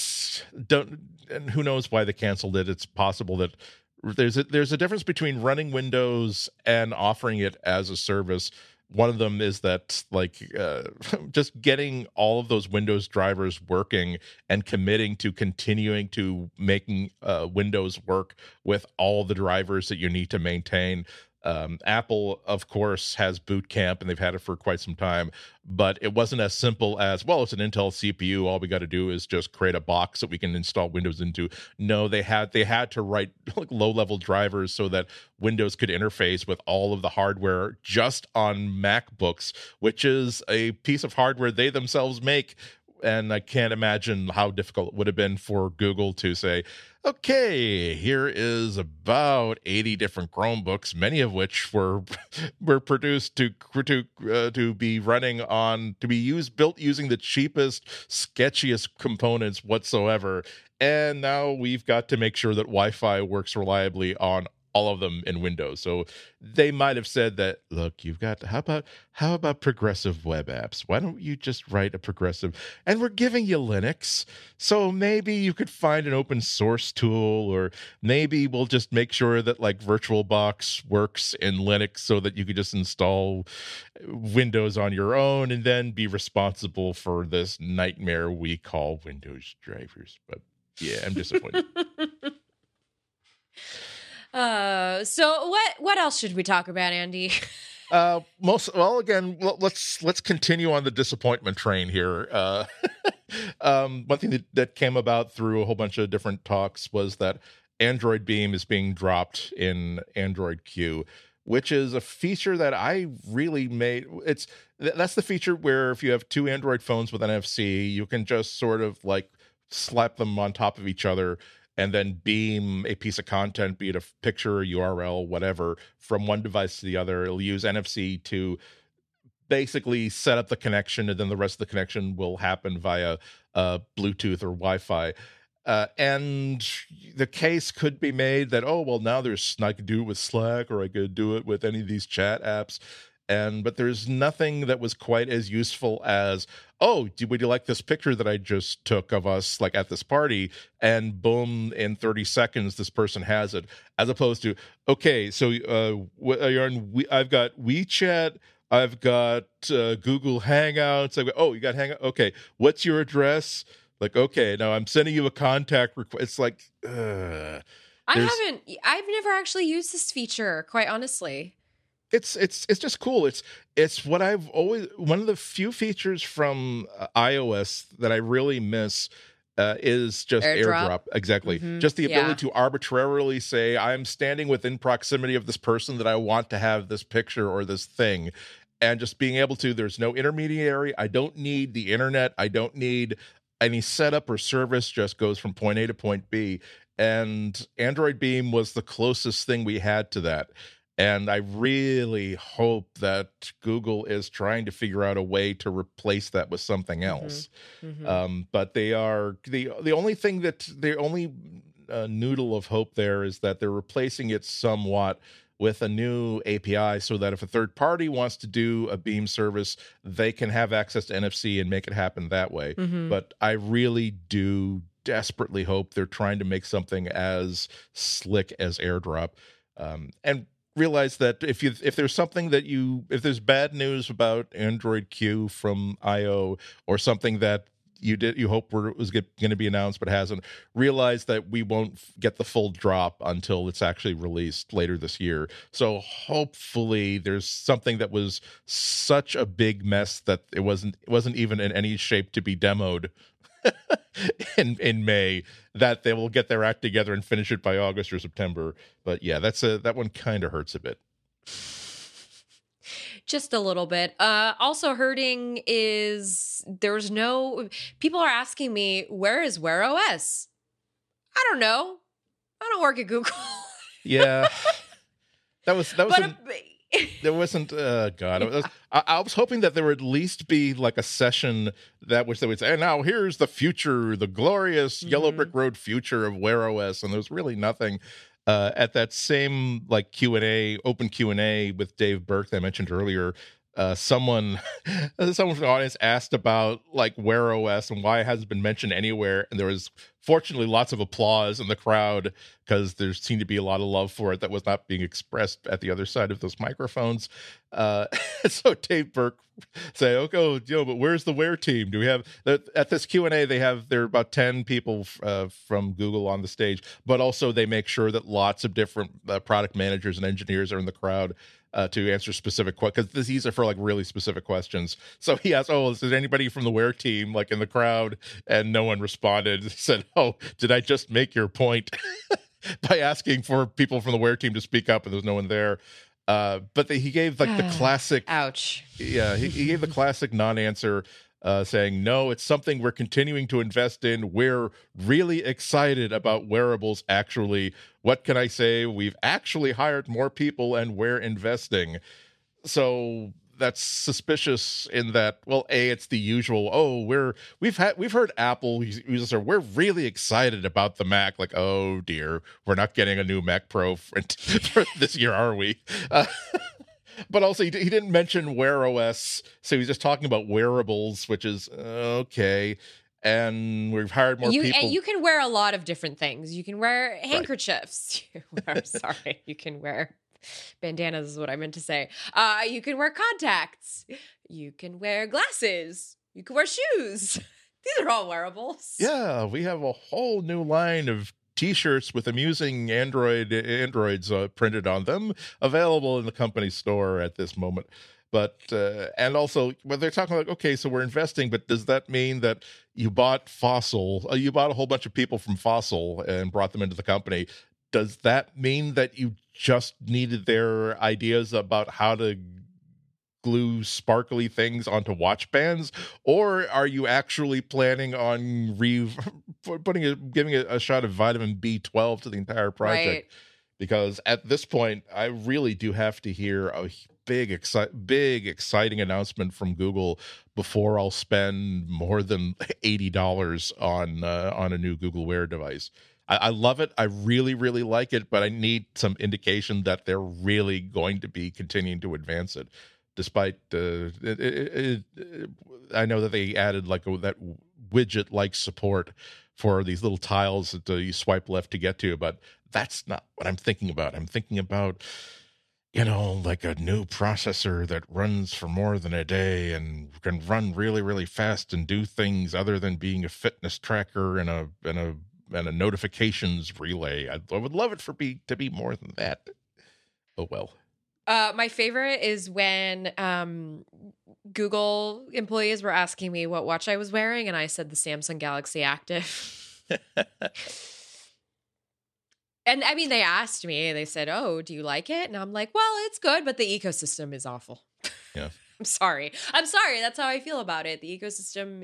who knows why they canceled it. It's possible that there's a difference between running Windows and offering it as a service. One of them is that, like, just getting all of those Windows drivers working and committing to continuing to making Windows work with all the drivers that you need to maintain. Apple, of course, has Boot Camp, and they've had it for quite some time, but it wasn't as simple as, well, it's an Intel CPU, all we got to do is just create a box that we can install Windows into. No, they had to write like low-level drivers so that Windows could interface with all of the hardware just on MacBooks, which is a piece of hardware they themselves make. And I can't imagine how difficult it would have been for Google to say, okay, here is about 80 different Chromebooks, many of which were produced to be running on, to be used, built using the cheapest, sketchiest components whatsoever. And now we've got to make sure that Wi-Fi works reliably on all of them in Windows. So they might have said that, look, how about progressive web apps? Why don't you just write a progressive? And we're giving you Linux, so maybe you could find an open source tool, or maybe we'll just make sure that like VirtualBox works in Linux so that you could just install Windows on your own and then be responsible for this nightmare we call Windows drivers. But yeah, I'm disappointed. So what else should we talk about, Andy? Let's continue on the disappointment train here. One thing that came about through a whole bunch of different talks was that Android Beam is being dropped in Android Q, which is a feature that I really made. That's the feature where if you have two Android phones with NFC, you can just sort of like slap them on top of each other and then beam a piece of content, be it a picture, URL, whatever, from one device to the other. It'll use NFC to basically set up the connection, and then the rest of the connection will happen via Bluetooth or Wi-Fi. And the case could be made that, oh, well, now there's, I could do it with Slack, or I could do it with any of these chat apps. But there's nothing that was quite as useful as, oh, would you like this picture that I just took of us, like, at this party? And boom, in 30 seconds, this person has it. As opposed to, okay, so I've got WeChat, I've got Google Hangouts. Oh, you got Hangout? Okay, what's your address? Like, okay, now I'm sending you a contact request. It's like, I've never actually used this feature, quite honestly. It's just cool. It's what I've always, one of the few features from iOS that I really miss is just AirDrop. Exactly. Mm-hmm. Just the ability to arbitrarily say, I'm standing within proximity of this person that I want to have this picture or this thing. And just being able to, there's no intermediary. I don't need the internet. I don't need any setup or service, just goes from point A to point B. And Android Beam was the closest thing we had to that. And I really hope that Google is trying to figure out a way to replace that with something else. Mm-hmm. But they are the only thing that the only noodle of hope there is that they're replacing it somewhat with a new API, so that if a third party wants to do a Beam service, they can have access to NFC and make it happen that way. Mm-hmm. But I really do desperately hope they're trying to make something as slick as AirDrop. And realize that if there's bad news about Android Q from I.O. or something that you hope was going to be announced but hasn't, realize that we won't get the full drop until it's actually released later this year. So hopefully there's something that was such a big mess that it wasn't even in any shape to be demoed in May, that they will get their act together and finish it by August or September. But yeah, that one kind of hurts a bit. Just a little bit. Also hurting is people are asking me, where is Wear OS? I don't know. I don't work at Google. Yeah. There wasn't. God, I was hoping that there would at least be like a session they would say, and now here's the future, the glorious yellow brick road future of Wear OS, and there's really nothing. At that same like Q&A, open Q&A with Dave Burke that I mentioned earlier, someone from the audience asked about like Wear OS and why it hasn't been mentioned anywhere, and there was fortunately lots of applause in the crowd because there seemed to be a lot of love for it that was not being expressed at the other side of those microphones. So Dave Burke say, okay, but where's the Wear team? Do we have at this Q&A? There are about 10 people from Google on the stage, but also they make sure that lots of different product managers and engineers are in the crowd to answer specific questions, because these are for like really specific questions. So he asked, oh, is there anybody from the Wear team like in the crowd? And no one responded. He said, oh, did I just make your point by asking for people from the Wear team to speak up? And there's no one there. But he gave like the classic. Ouch. Yeah, he gave the classic non-answer, saying, no, it's something we're continuing to invest in. We're really excited about wearables, actually. What can I say? We've actually hired more people and we're investing. So that's suspicious in that, well, A, it's the usual, we've heard Apple users are, we're really excited about the Mac. Like, oh dear, we're not getting a new Mac Pro for this year, are we? But also he didn't mention Wear OS. So he's just talking about wearables, which is okay. And we've hired more people. And you can wear a lot of different things. You can wear handkerchiefs. You can wear bandanas is what I meant to say. You can wear contacts. You can wear glasses. You can wear shoes. These are all wearables. Yeah, we have a whole new line of T-shirts with amusing androids printed on them, available in the company store at this moment. But and also when they're talking like, okay, so we're investing, but does that mean that you bought Fossil? You bought a whole bunch of people from Fossil and brought them into the company. Does that mean that you just needed their ideas about how to glue sparkly things onto watch bands? Or are you actually planning on giving a shot of vitamin B12 to the entire project? Right. Because at this point, I really do have to hear a big exciting announcement from Google before I'll spend more than $80 on a new Google Wear device. I love it. I really, really like it, but I need some indication that they're really going to be continuing to advance it. Despite, I know that they added that widget-like support for these little tiles that you swipe left to get to, but that's not what I'm thinking about. I'm thinking about, a new processor that runs for more than a day and can run really, really fast and do things other than being a fitness tracker and a notifications relay. I would love it to be more than that. Oh well. My favorite is when Google employees were asking me what watch I was wearing, and I said the Samsung Galaxy Active. And I mean, they asked me, they said, "Oh, do you like it?" And I'm like, "Well, it's good, but the ecosystem is awful." Yeah. I'm sorry. That's how I feel about it. The ecosystem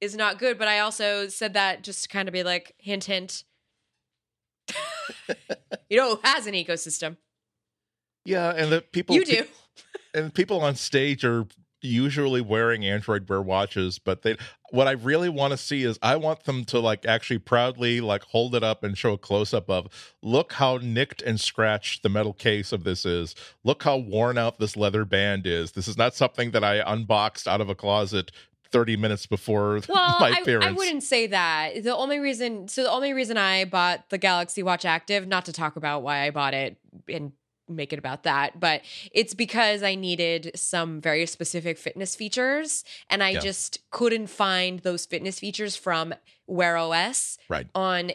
is not good, but I also said that just to kind of be like, hint, hint. Who has an ecosystem? Yeah, and the people you do, and people on stage are usually wearing Android Wear watches, but what I really want to see is I want them to actually proudly hold it up and show a close up of, look how nicked and scratched the metal case of this is. Look how worn out this leather band is. This is not something that I unboxed out of a closet 30 minutes before my appearance. I wouldn't say that. The only reason I bought the Galaxy Watch Active, not to talk about why I bought it and make it about that, but it's because I needed some very specific fitness features, and I just couldn't find those fitness features from Wear OS in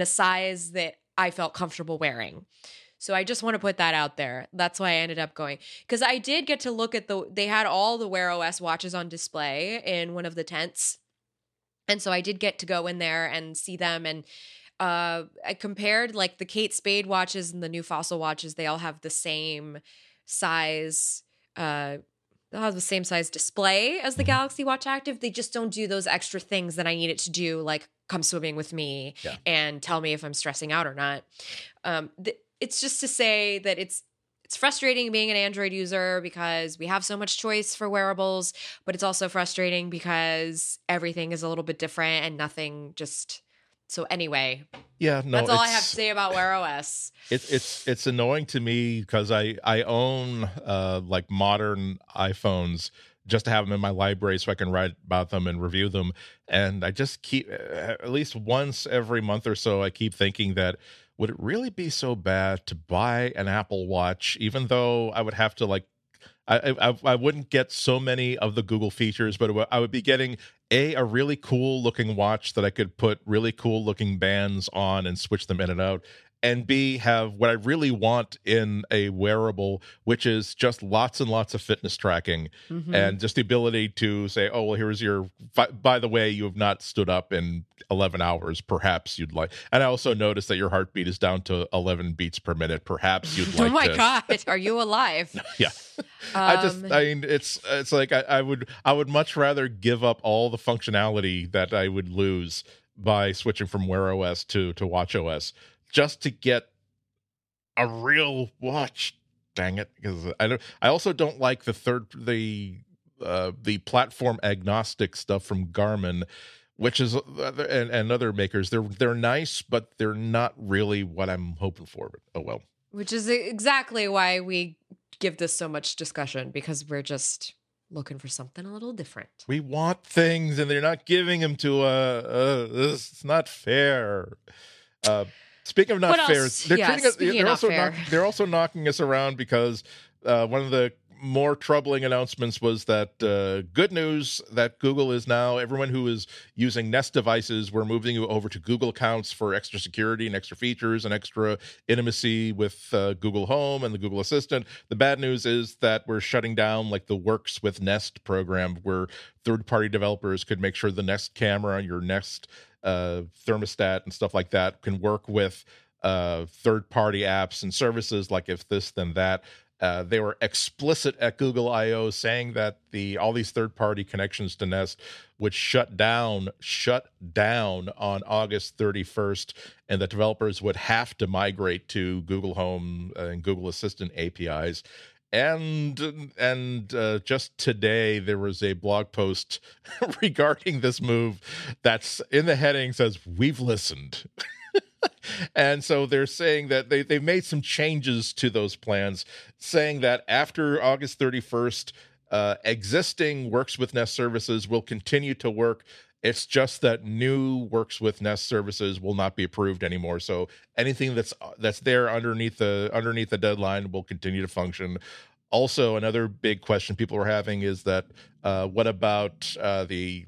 a size that I felt comfortable wearing. So I just want to put that out there. That's why I ended up going, because I did get to look at they had all the Wear OS watches on display in one of the tents. And so I did get to go in there and see them. And I compared the Kate Spade watches and the new Fossil watches. They all have the same size, display as the Galaxy Watch Active. They just don't do those extra things that I need it to do, like come swimming with me and tell me if I'm stressing out or not. It's just to say that it's frustrating being an Android user because we have so much choice for wearables, but it's also frustrating because everything is a little bit different and nothing just. So anyway, that's all I have to say about Wear OS. It's annoying to me because I own modern iPhones just to have them in my library so I can write about them and review them. And I just keep, at least once every month or so, I keep thinking that, would it really be so bad to buy an Apple Watch, even though I would have to I wouldn't get so many of the Google features, but I would be getting a really cool looking watch that I could put really cool looking bands on and switch them in and out, and B, have what I really want in a wearable, which is just lots and lots of fitness tracking and just the ability to say, oh, well, here's your, by the way, you have not stood up in 11 hours. Perhaps you'd like. And I also noticed that your heartbeat is down to 11 beats per minute. Perhaps you'd like. Oh my God. Are you alive? Yeah. I would much rather give up all the functionality that I would lose by switching from Wear OS to Watch OS. Just to get a real watch, dang it! Because I also don't like the platform agnostic stuff from Garmin, which is and other makers. They're nice, but they're not really what I'm hoping for. But oh well. Which is exactly why we give this so much discussion, because we're just looking for something a little different. We want things, and they're not giving them to us. It's not fair. Speaking of not fair, they're also knocking us around because one of the more troubling announcements was that good news that Google is now, everyone who is using Nest devices, we're moving you over to Google accounts for extra security and extra features and extra intimacy with Google Home and the Google Assistant. The bad news is that we're shutting down the Works with Nest program where third-party developers could make sure the Nest camera, your Nest thermostat and stuff like that can work with third-party apps and services like If This Then That. They were explicit at Google I.O. saying that all these third-party connections to Nest would shut down on August 31st, and that developers would have to migrate to Google Home and Google Assistant APIs. And just today there was a blog post regarding this move that's in the heading says, "We've listened." And so they're saying that they've made some changes to those plans, saying that after August 31st, existing Works with Nest services will continue to work. It's just that new Works with Nest services will not be approved anymore. So anything that's there underneath the deadline will continue to function. Also, another big question people are having is that what about the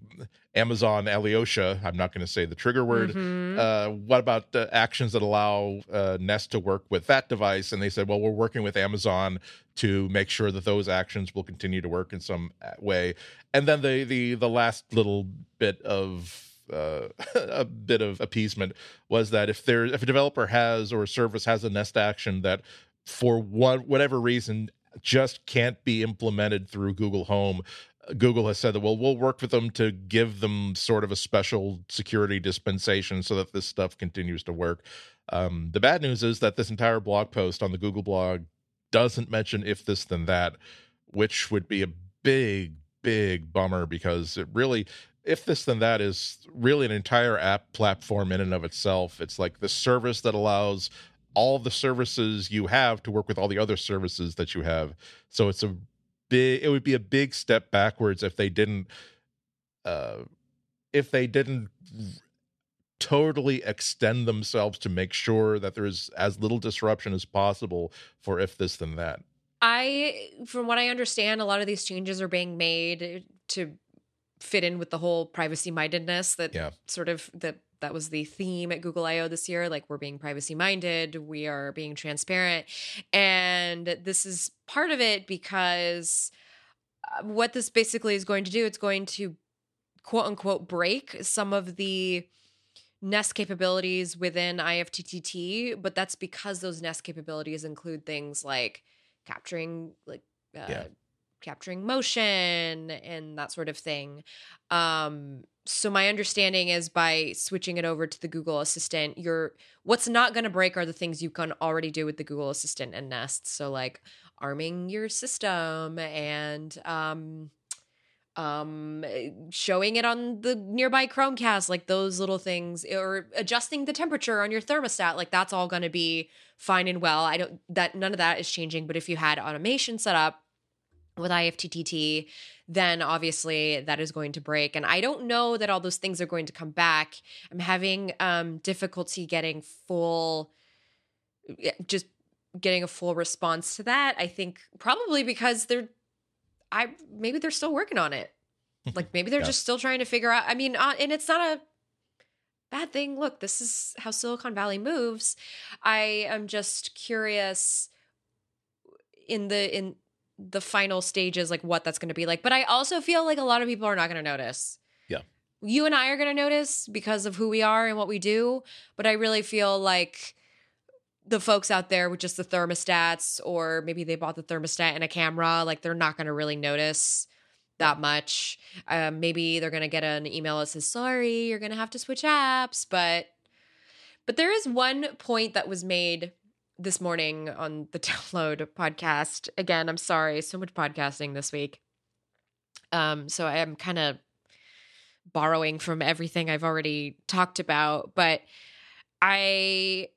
Amazon Alyosha? I'm not going to say the trigger word. Mm-hmm. What about the actions that allow Nest to work with that device? And they said, well, we're working with Amazon to make sure that those actions will continue to work in some way. And then the last little bit of a bit of appeasement was that if a developer has or a service has a Nest action that for whatever reason just can't be implemented through Google Home, Google has said that, well, we'll work with them to give them sort of a special security dispensation so that this stuff continues to work. The bad news is that this entire blog post on the Google blog doesn't mention if this, then that, which would be a big, big bummer, because it really, if this, then that is really an entire app platform in and of itself. It's like the service that allows all the services you have to work with all the other services that you have. So it's it would be a big step backwards if they didn't totally extend themselves to make sure that there is as little disruption as possible for if this then that. From what I understand, a lot of these changes are being made to fit in with the whole privacy mindedness that sort of that was the theme at Google I.O. this year. Like, we're being privacy-minded, we are being transparent. And this is part of it, because what this basically is going to do, it's going to, quote-unquote, break some of the Nest capabilities within IFTTT, but that's because those Nest capabilities include things like capturing motion and that sort of thing. So my understanding is by switching it over to the Google Assistant, what's not going to break are the things you can already do with the Google Assistant and Nest. So like arming your system and showing it on the nearby Chromecast, like those little things, or adjusting the temperature on your thermostat, like that's all going to be fine and well. None of that is changing. But if you had automation set up with IFTTT, then obviously that is going to break. And I don't know that all those things are going to come back. I'm having difficulty getting a full response to that. I think probably because maybe they're still working on it. Like maybe they're just still trying to figure out. I mean, and it's not a bad thing. Look, this is how Silicon Valley moves. I am just curious in the final stages, like what that's going to be like. But I also feel like a lot of people are not going to notice. Yeah. You and I are going to notice because of who we are and what we do. But I really feel like the folks out there with just the thermostats, or maybe they bought the thermostat and a camera, like they're not going to really notice that much. Maybe they're going to get an email that says, sorry, you're going to have to switch apps. But there is one point that was made this morning on the Download podcast. Again, I'm sorry, so much podcasting this week. So I am kind of borrowing from everything I've already talked about. But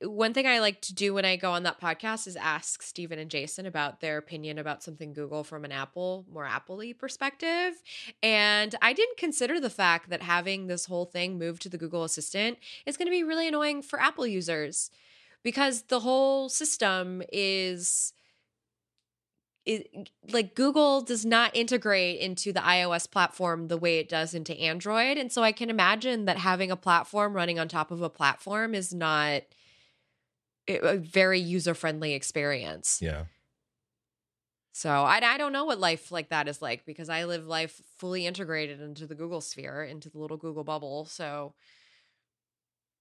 one thing I like to do when I go on that podcast is ask Steven and Jason about their opinion about something Google from an Apple, more Apple-y perspective. And I didn't consider the fact that having this whole thing moved to the Google Assistant is going to be really annoying for Apple users, because the whole system is like Google does not integrate into the iOS platform the way it does into Android. And so I can imagine that having a platform running on top of a platform is not a very user-friendly experience. Yeah. So I don't know what life like that is like, because I live life fully integrated into the Google sphere, into the little Google bubble. So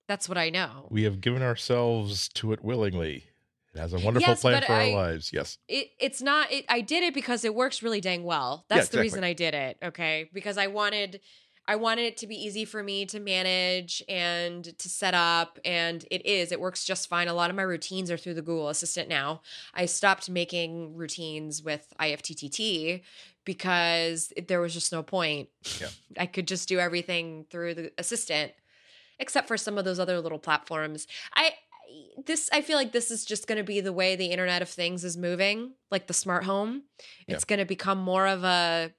that's what I know. We have given ourselves to it willingly. It has a wonderful plan for our lives. Yes. I did it because it works really dang well. That's the reason I did it. Okay. Because I wanted, I wanted it to be easy for me to manage and to set up, and it is. It works just fine. A lot of my routines are through the Google Assistant now. I stopped making routines with IFTTT because there was just no point. Yeah. I could just do everything through the Assistant, except for some of those other little platforms. I feel like this is just going to be the way the Internet of Things is moving, like the smart home. Yeah. It's going to become more of a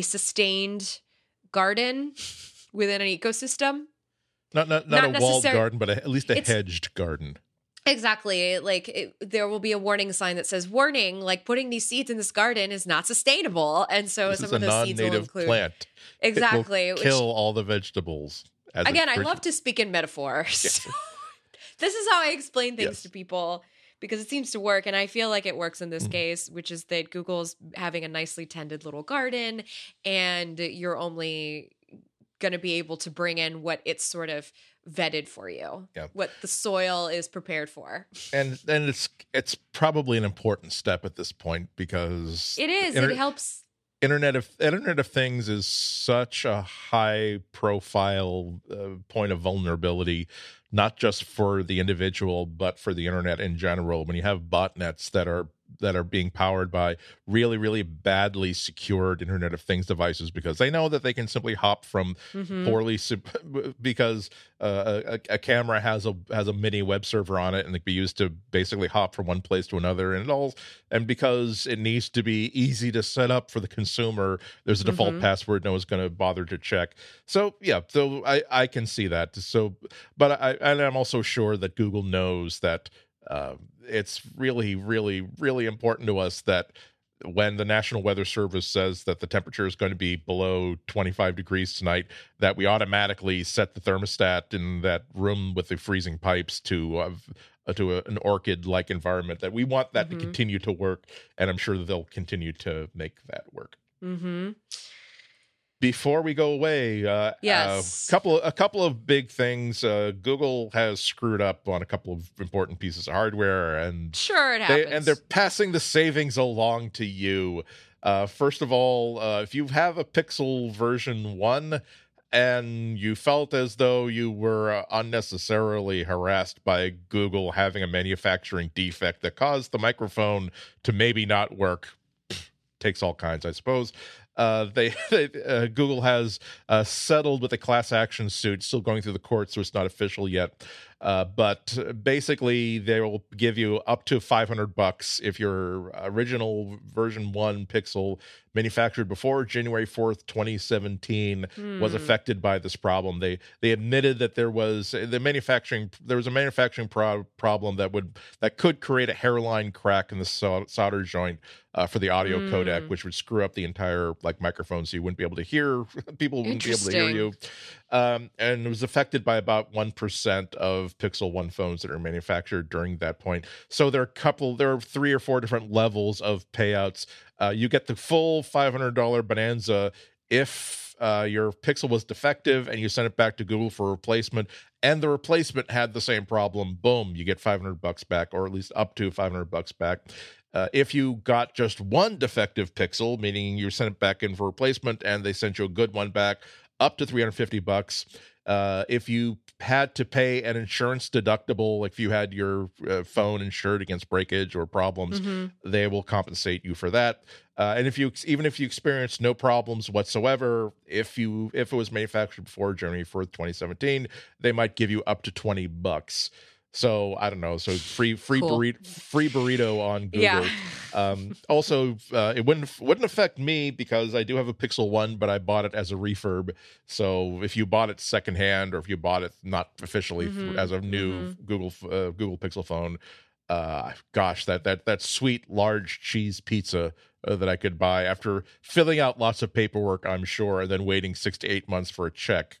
sustained garden within an ecosystem. Not a walled garden, but at least a hedged garden. Exactly. Like there will be a warning sign that says, warning, like putting these seeds in this garden is not sustainable. And so some of those seeds will include plant. Exactly. Kill all the vegetables. Again, I love to speak in metaphors. Yeah. So this is how I explain things to people, because it seems to work. And I feel like it works in this case, which is that Google's having a nicely tended little garden, and you're only going to be able to bring in what it's sort of vetted for you, what the soil is prepared for. And it's probably an important step at this point, because it is. It helps. Internet of Things is such a high profile point of vulnerability, not just for the individual, but for the internet in general. When you have botnets that are being powered by really, really badly secured Internet of Things devices, because they know that they can simply hop from because a camera has a mini web server on it, and it can be used to basically hop from one place to another, and because it needs to be easy to set up for the consumer, there's a default password no one's going to bother to check. So I can see that. So, but I'm also sure that Google knows that. It's really, really, really important to us that when the National Weather Service says that the temperature is going to be below 25 degrees tonight, that we automatically set the thermostat in that room with the freezing pipes to an orchid-like environment, that we want that to continue to work, and I'm sure they'll continue to make that work. Mm-hmm. Before we go away, a couple of big things. Google has screwed up on a couple of important pieces of hardware, and it happens. And they're passing the savings along to you. First of all, if you have a Pixel version 1 and you felt as though you were unnecessarily harassed by Google having a manufacturing defect that caused the microphone to maybe not work, takes all kinds, I suppose. Google has settled with a class action suit, still going through the courts, so it's not official yet. But basically, they will give you up to $500 if your original version 1 Pixel, manufactured before January 4th, 2017, was affected by this problem. They admitted that there was a manufacturing problem that could create a hairline crack in the solder joint for the audio codec, which would screw up the entire microphone, so you wouldn't be able to hear people wouldn't be able to hear you. And it was affected by about 1% of Pixel 1 phones that are manufactured during that point. So there are 3 or 4 different levels of payouts. You get the full $500 bonanza if your Pixel was defective and you sent it back to Google for replacement, and the replacement had the same problem. Boom, you get $500 back, or at least up to $500 back. If you got just one defective Pixel, meaning you sent it back in for replacement and they sent you a good one back, up to $350. If you had to pay an insurance deductible, if you had your phone insured against breakage or problems, they will compensate you for that. And even if you experience no problems whatsoever, if it was manufactured before January 4th, 2017, they might give you up to $20. So I don't know. So free burrito on Google. Yeah. Also, it wouldn't affect me because I do have a Pixel 1, but I bought it as a refurb. So if you bought it secondhand, or if you bought it not officially as a new Google Pixel phone, gosh, that sweet large cheese pizza that I could buy after filling out lots of paperwork, I'm sure, and then waiting 6 to 8 months for a check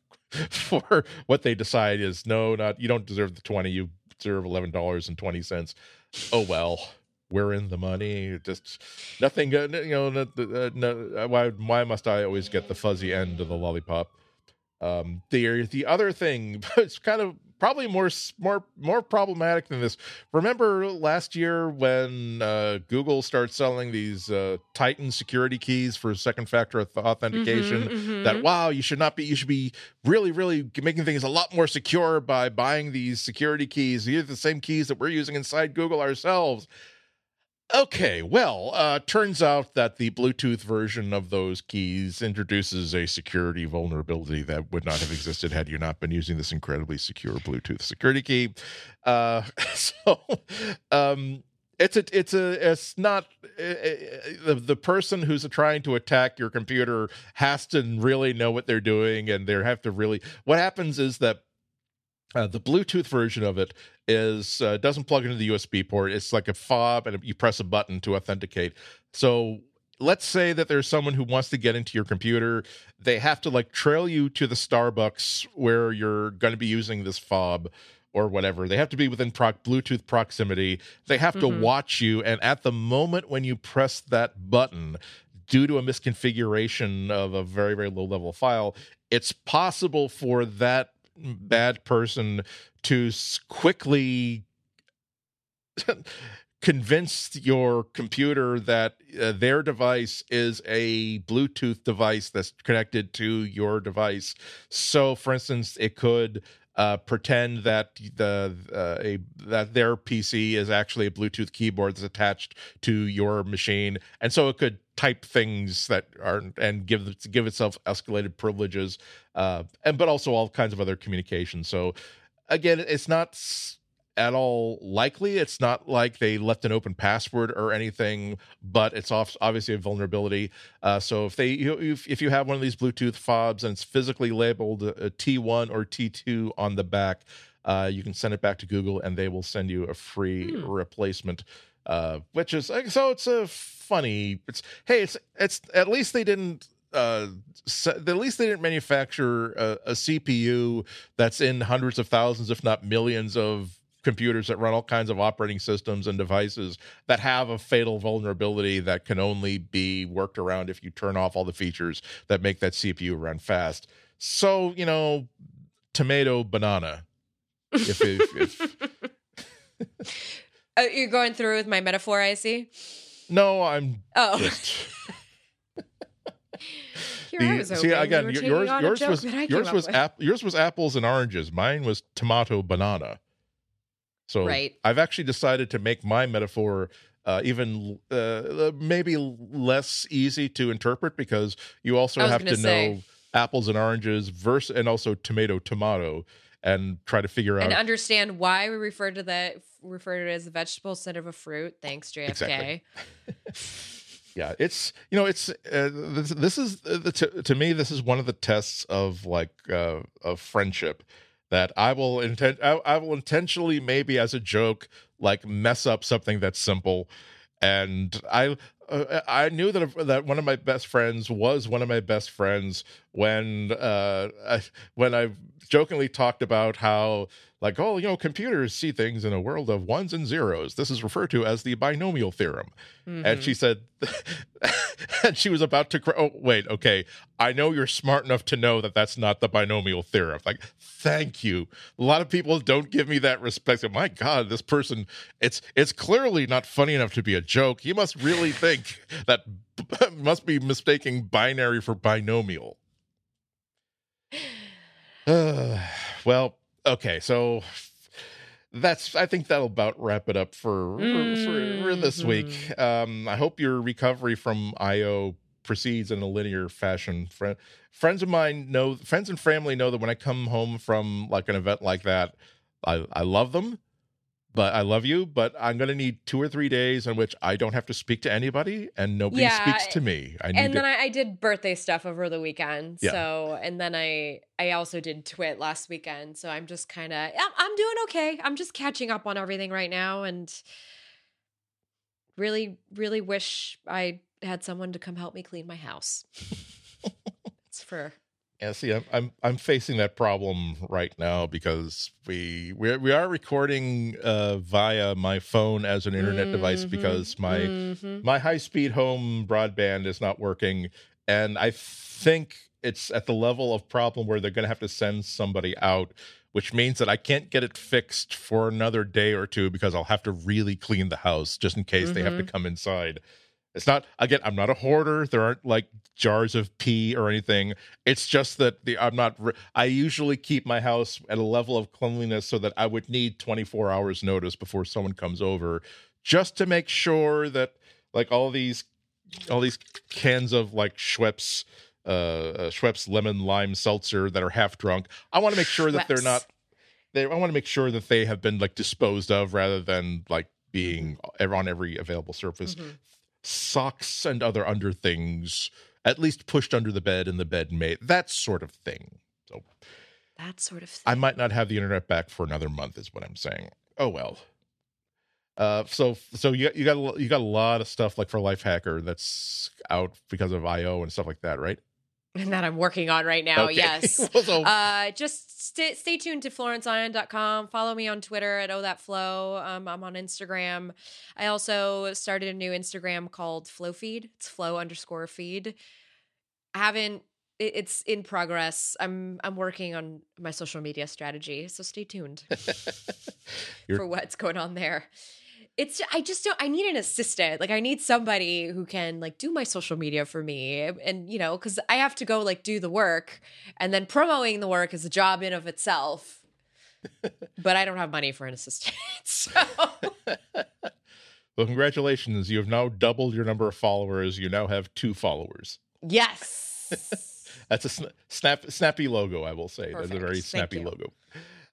for what they decide is you don't deserve the 20. You deserve $11.20. Oh well, we're in the money. Just nothing. No, why must I always get the fuzzy end of the lollipop? The other thing, it's kind of probably more problematic than this. Remember last year when Google started selling these Titan security keys for second factor authentication? That you should not be, you should be really, really making things a lot more secure by buying these security keys. These are the same keys that we're using inside Google ourselves. Okay, well, turns out that the Bluetooth version of those keys introduces a security vulnerability that would not have existed had you not been using this incredibly secure Bluetooth security key. The person who's trying to attack your computer has to really know what they're doing, and they have to really. What happens is that the Bluetooth version of it is doesn't plug into the USB port. It's like a fob, and you press a button to authenticate. So let's say that there's someone who wants to get into your computer. They have to like trail you to the Starbucks where you're going to be using this fob or whatever. They have to be within Bluetooth proximity. They have to watch you. And at the moment when you press that button, due to a misconfiguration of a very, very low-level file, it's possible for that bad person to quickly convince your computer that their device is a Bluetooth device that's connected to your device. So, for instance, it could pretend that that their PC is actually a Bluetooth keyboard that's attached to your machine, and so it could type things that are and give itself escalated privileges, but also all kinds of other communication. So, again, it's not at all likely. It's not like they left an open password or anything, but it's obviously a vulnerability. So if you have one of these Bluetooth fobs and it's physically labeled a T1 or T2 on the back, you can send it back to Google and they will send you a free replacement. Which is so it's a funny. It's at least they didn't. At least they didn't manufacture a CPU that's in hundreds of thousands, if not millions, of computers that run all kinds of operating systems and devices that have a fatal vulnerability that can only be worked around if you turn off all the features that make that CPU run fast. So, you know, tomato, banana. Oh, you're going through with my metaphor, I see. No, I'm. Oh. Yours was apples and oranges. Mine was tomato banana. So right. I've actually decided to make my metaphor even maybe less easy to interpret because you also have to know apples and oranges versus and also tomato and try to figure out and understand why we refer to it as a vegetable instead of a fruit. Thanks, JFK. Exactly. Yeah, it's, you know, it's this is one of the tests of like of friendship that I will intentionally, maybe as a joke, like mess up something that's simple. And I knew that one of my best friends was one of my best friends when I jokingly talked about how, like, oh, you know, computers see things in a world of ones and zeros. This is referred to as the binomial theorem. And she said, and she was about to, oh, wait, okay, I know you're smart enough to know that that's not the binomial theorem. Like, thank you. A lot of people don't give me that respect. So, my God, this person, it's clearly not funny enough to be a joke. He must really think that must be mistaking binary for binomial. Well, okay, so that's. I think that'll about wrap it up for this week. I hope your recovery from I.O. proceeds in a linear fashion. Friends and family know that when I come home from like an event like that, I love them, but I love you. But I'm going to need 2 or 3 days in which I don't have to speak to anybody and nobody speaks to me. I did birthday stuff over the weekend. Yeah. So and then I also did Twit last weekend, so I'm just kind of, I'm doing okay. I'm just catching up on everything right now and really, really wish I had someone to come help me clean my house. It's for... Yeah, see, I'm facing that problem right now because we are recording via my phone as an internet device because my high-speed home broadband is not working, and I think it's at the level of problem where they're going to have to send somebody out, which means that I can't get it fixed for another day or two because I'll have to really clean the house just in case they have to come inside. It's not, again, I'm not a hoarder. There aren't like jars of pee or anything. It's just that I usually keep my house at a level of cleanliness so that I would need 24 hours notice before someone comes over, just to make sure that like all these cans of like Schweppes lemon lime seltzer that are half drunk, I want to make sure that they're not I want to make sure that they have been like disposed of rather than like being on every available surface. Socks and other under things at least pushed under the bed and the bed made, that sort of thing. So that sort of thing. I might not have the internet back for another month is what I'm saying. Oh well. So you got a lot of stuff like for Life Hacker that's out because of I.O. and stuff like that, right? And that I'm working on right now, okay. Yes. Just stay tuned to florenceion.com. Follow me on Twitter at @OhThatFlow. I'm on Instagram. I also started a new Instagram called FlowFeed. It's flow_feed. It's in progress. I'm working on my social media strategy, so stay tuned for what's going on there. I need an assistant. Like I need somebody who can like do my social media for me, and you know, cause I have to go like do the work, and then promoting the work is a job in of itself, but I don't have money for an assistant. Well, congratulations. You have now doubled your number of followers. You now have 2 followers. Yes. That's a snappy logo. I will say that's a very snappy logo.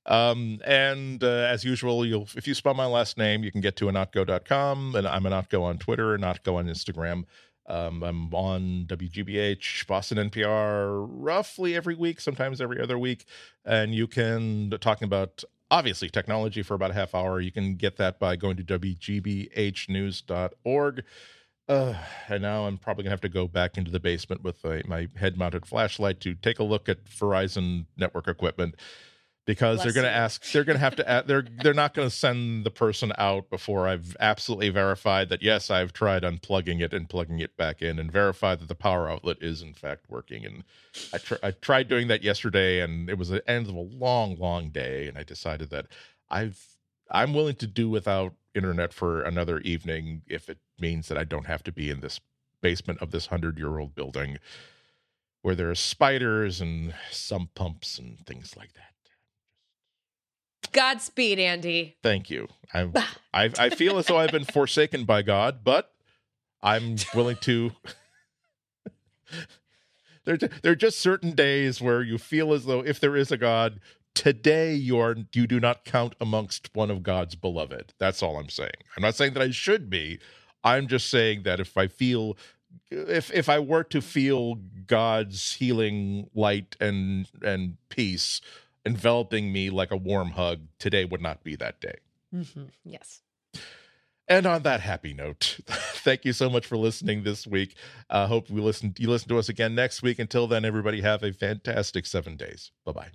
As usual, if you spell my last name, you can get to anotgo.com, and I'm Anotgo on Twitter, Anotgo on Instagram. I'm on WGBH, Boston NPR, roughly every week, sometimes every other week. And you can, talking about, obviously, technology for about a half hour, you can get that by going to wgbhnews.org. And now I'm probably going to have to go back into the basement with my head-mounted flashlight to take a look at Verizon network equipment. Because they're not going to send the person out before I've absolutely verified that, yes, I've tried unplugging it and plugging it back in and verified that the power outlet is, in fact, working. And I tried doing that yesterday, and it was the end of a long, long day, and I decided that I'm willing to do without internet for another evening if it means that I don't have to be in this basement of this 100-year-old building where there are spiders and sump pumps and things like that. Godspeed, Andy. Thank you. I feel as though I've been forsaken by God, but I'm willing to. There are just certain days where you feel as though if there is a God, today you do not count amongst one of God's beloved. That's all I'm saying. I'm not saying that I should be. I'm just saying that if I feel, if I were to feel God's healing light and peace enveloping me like a warm hug, today would not be that day. Yes. And on that happy note, thank you so much for listening this week. I hope you listen to us again next week. Until then, everybody have a fantastic 7 days. Bye-bye.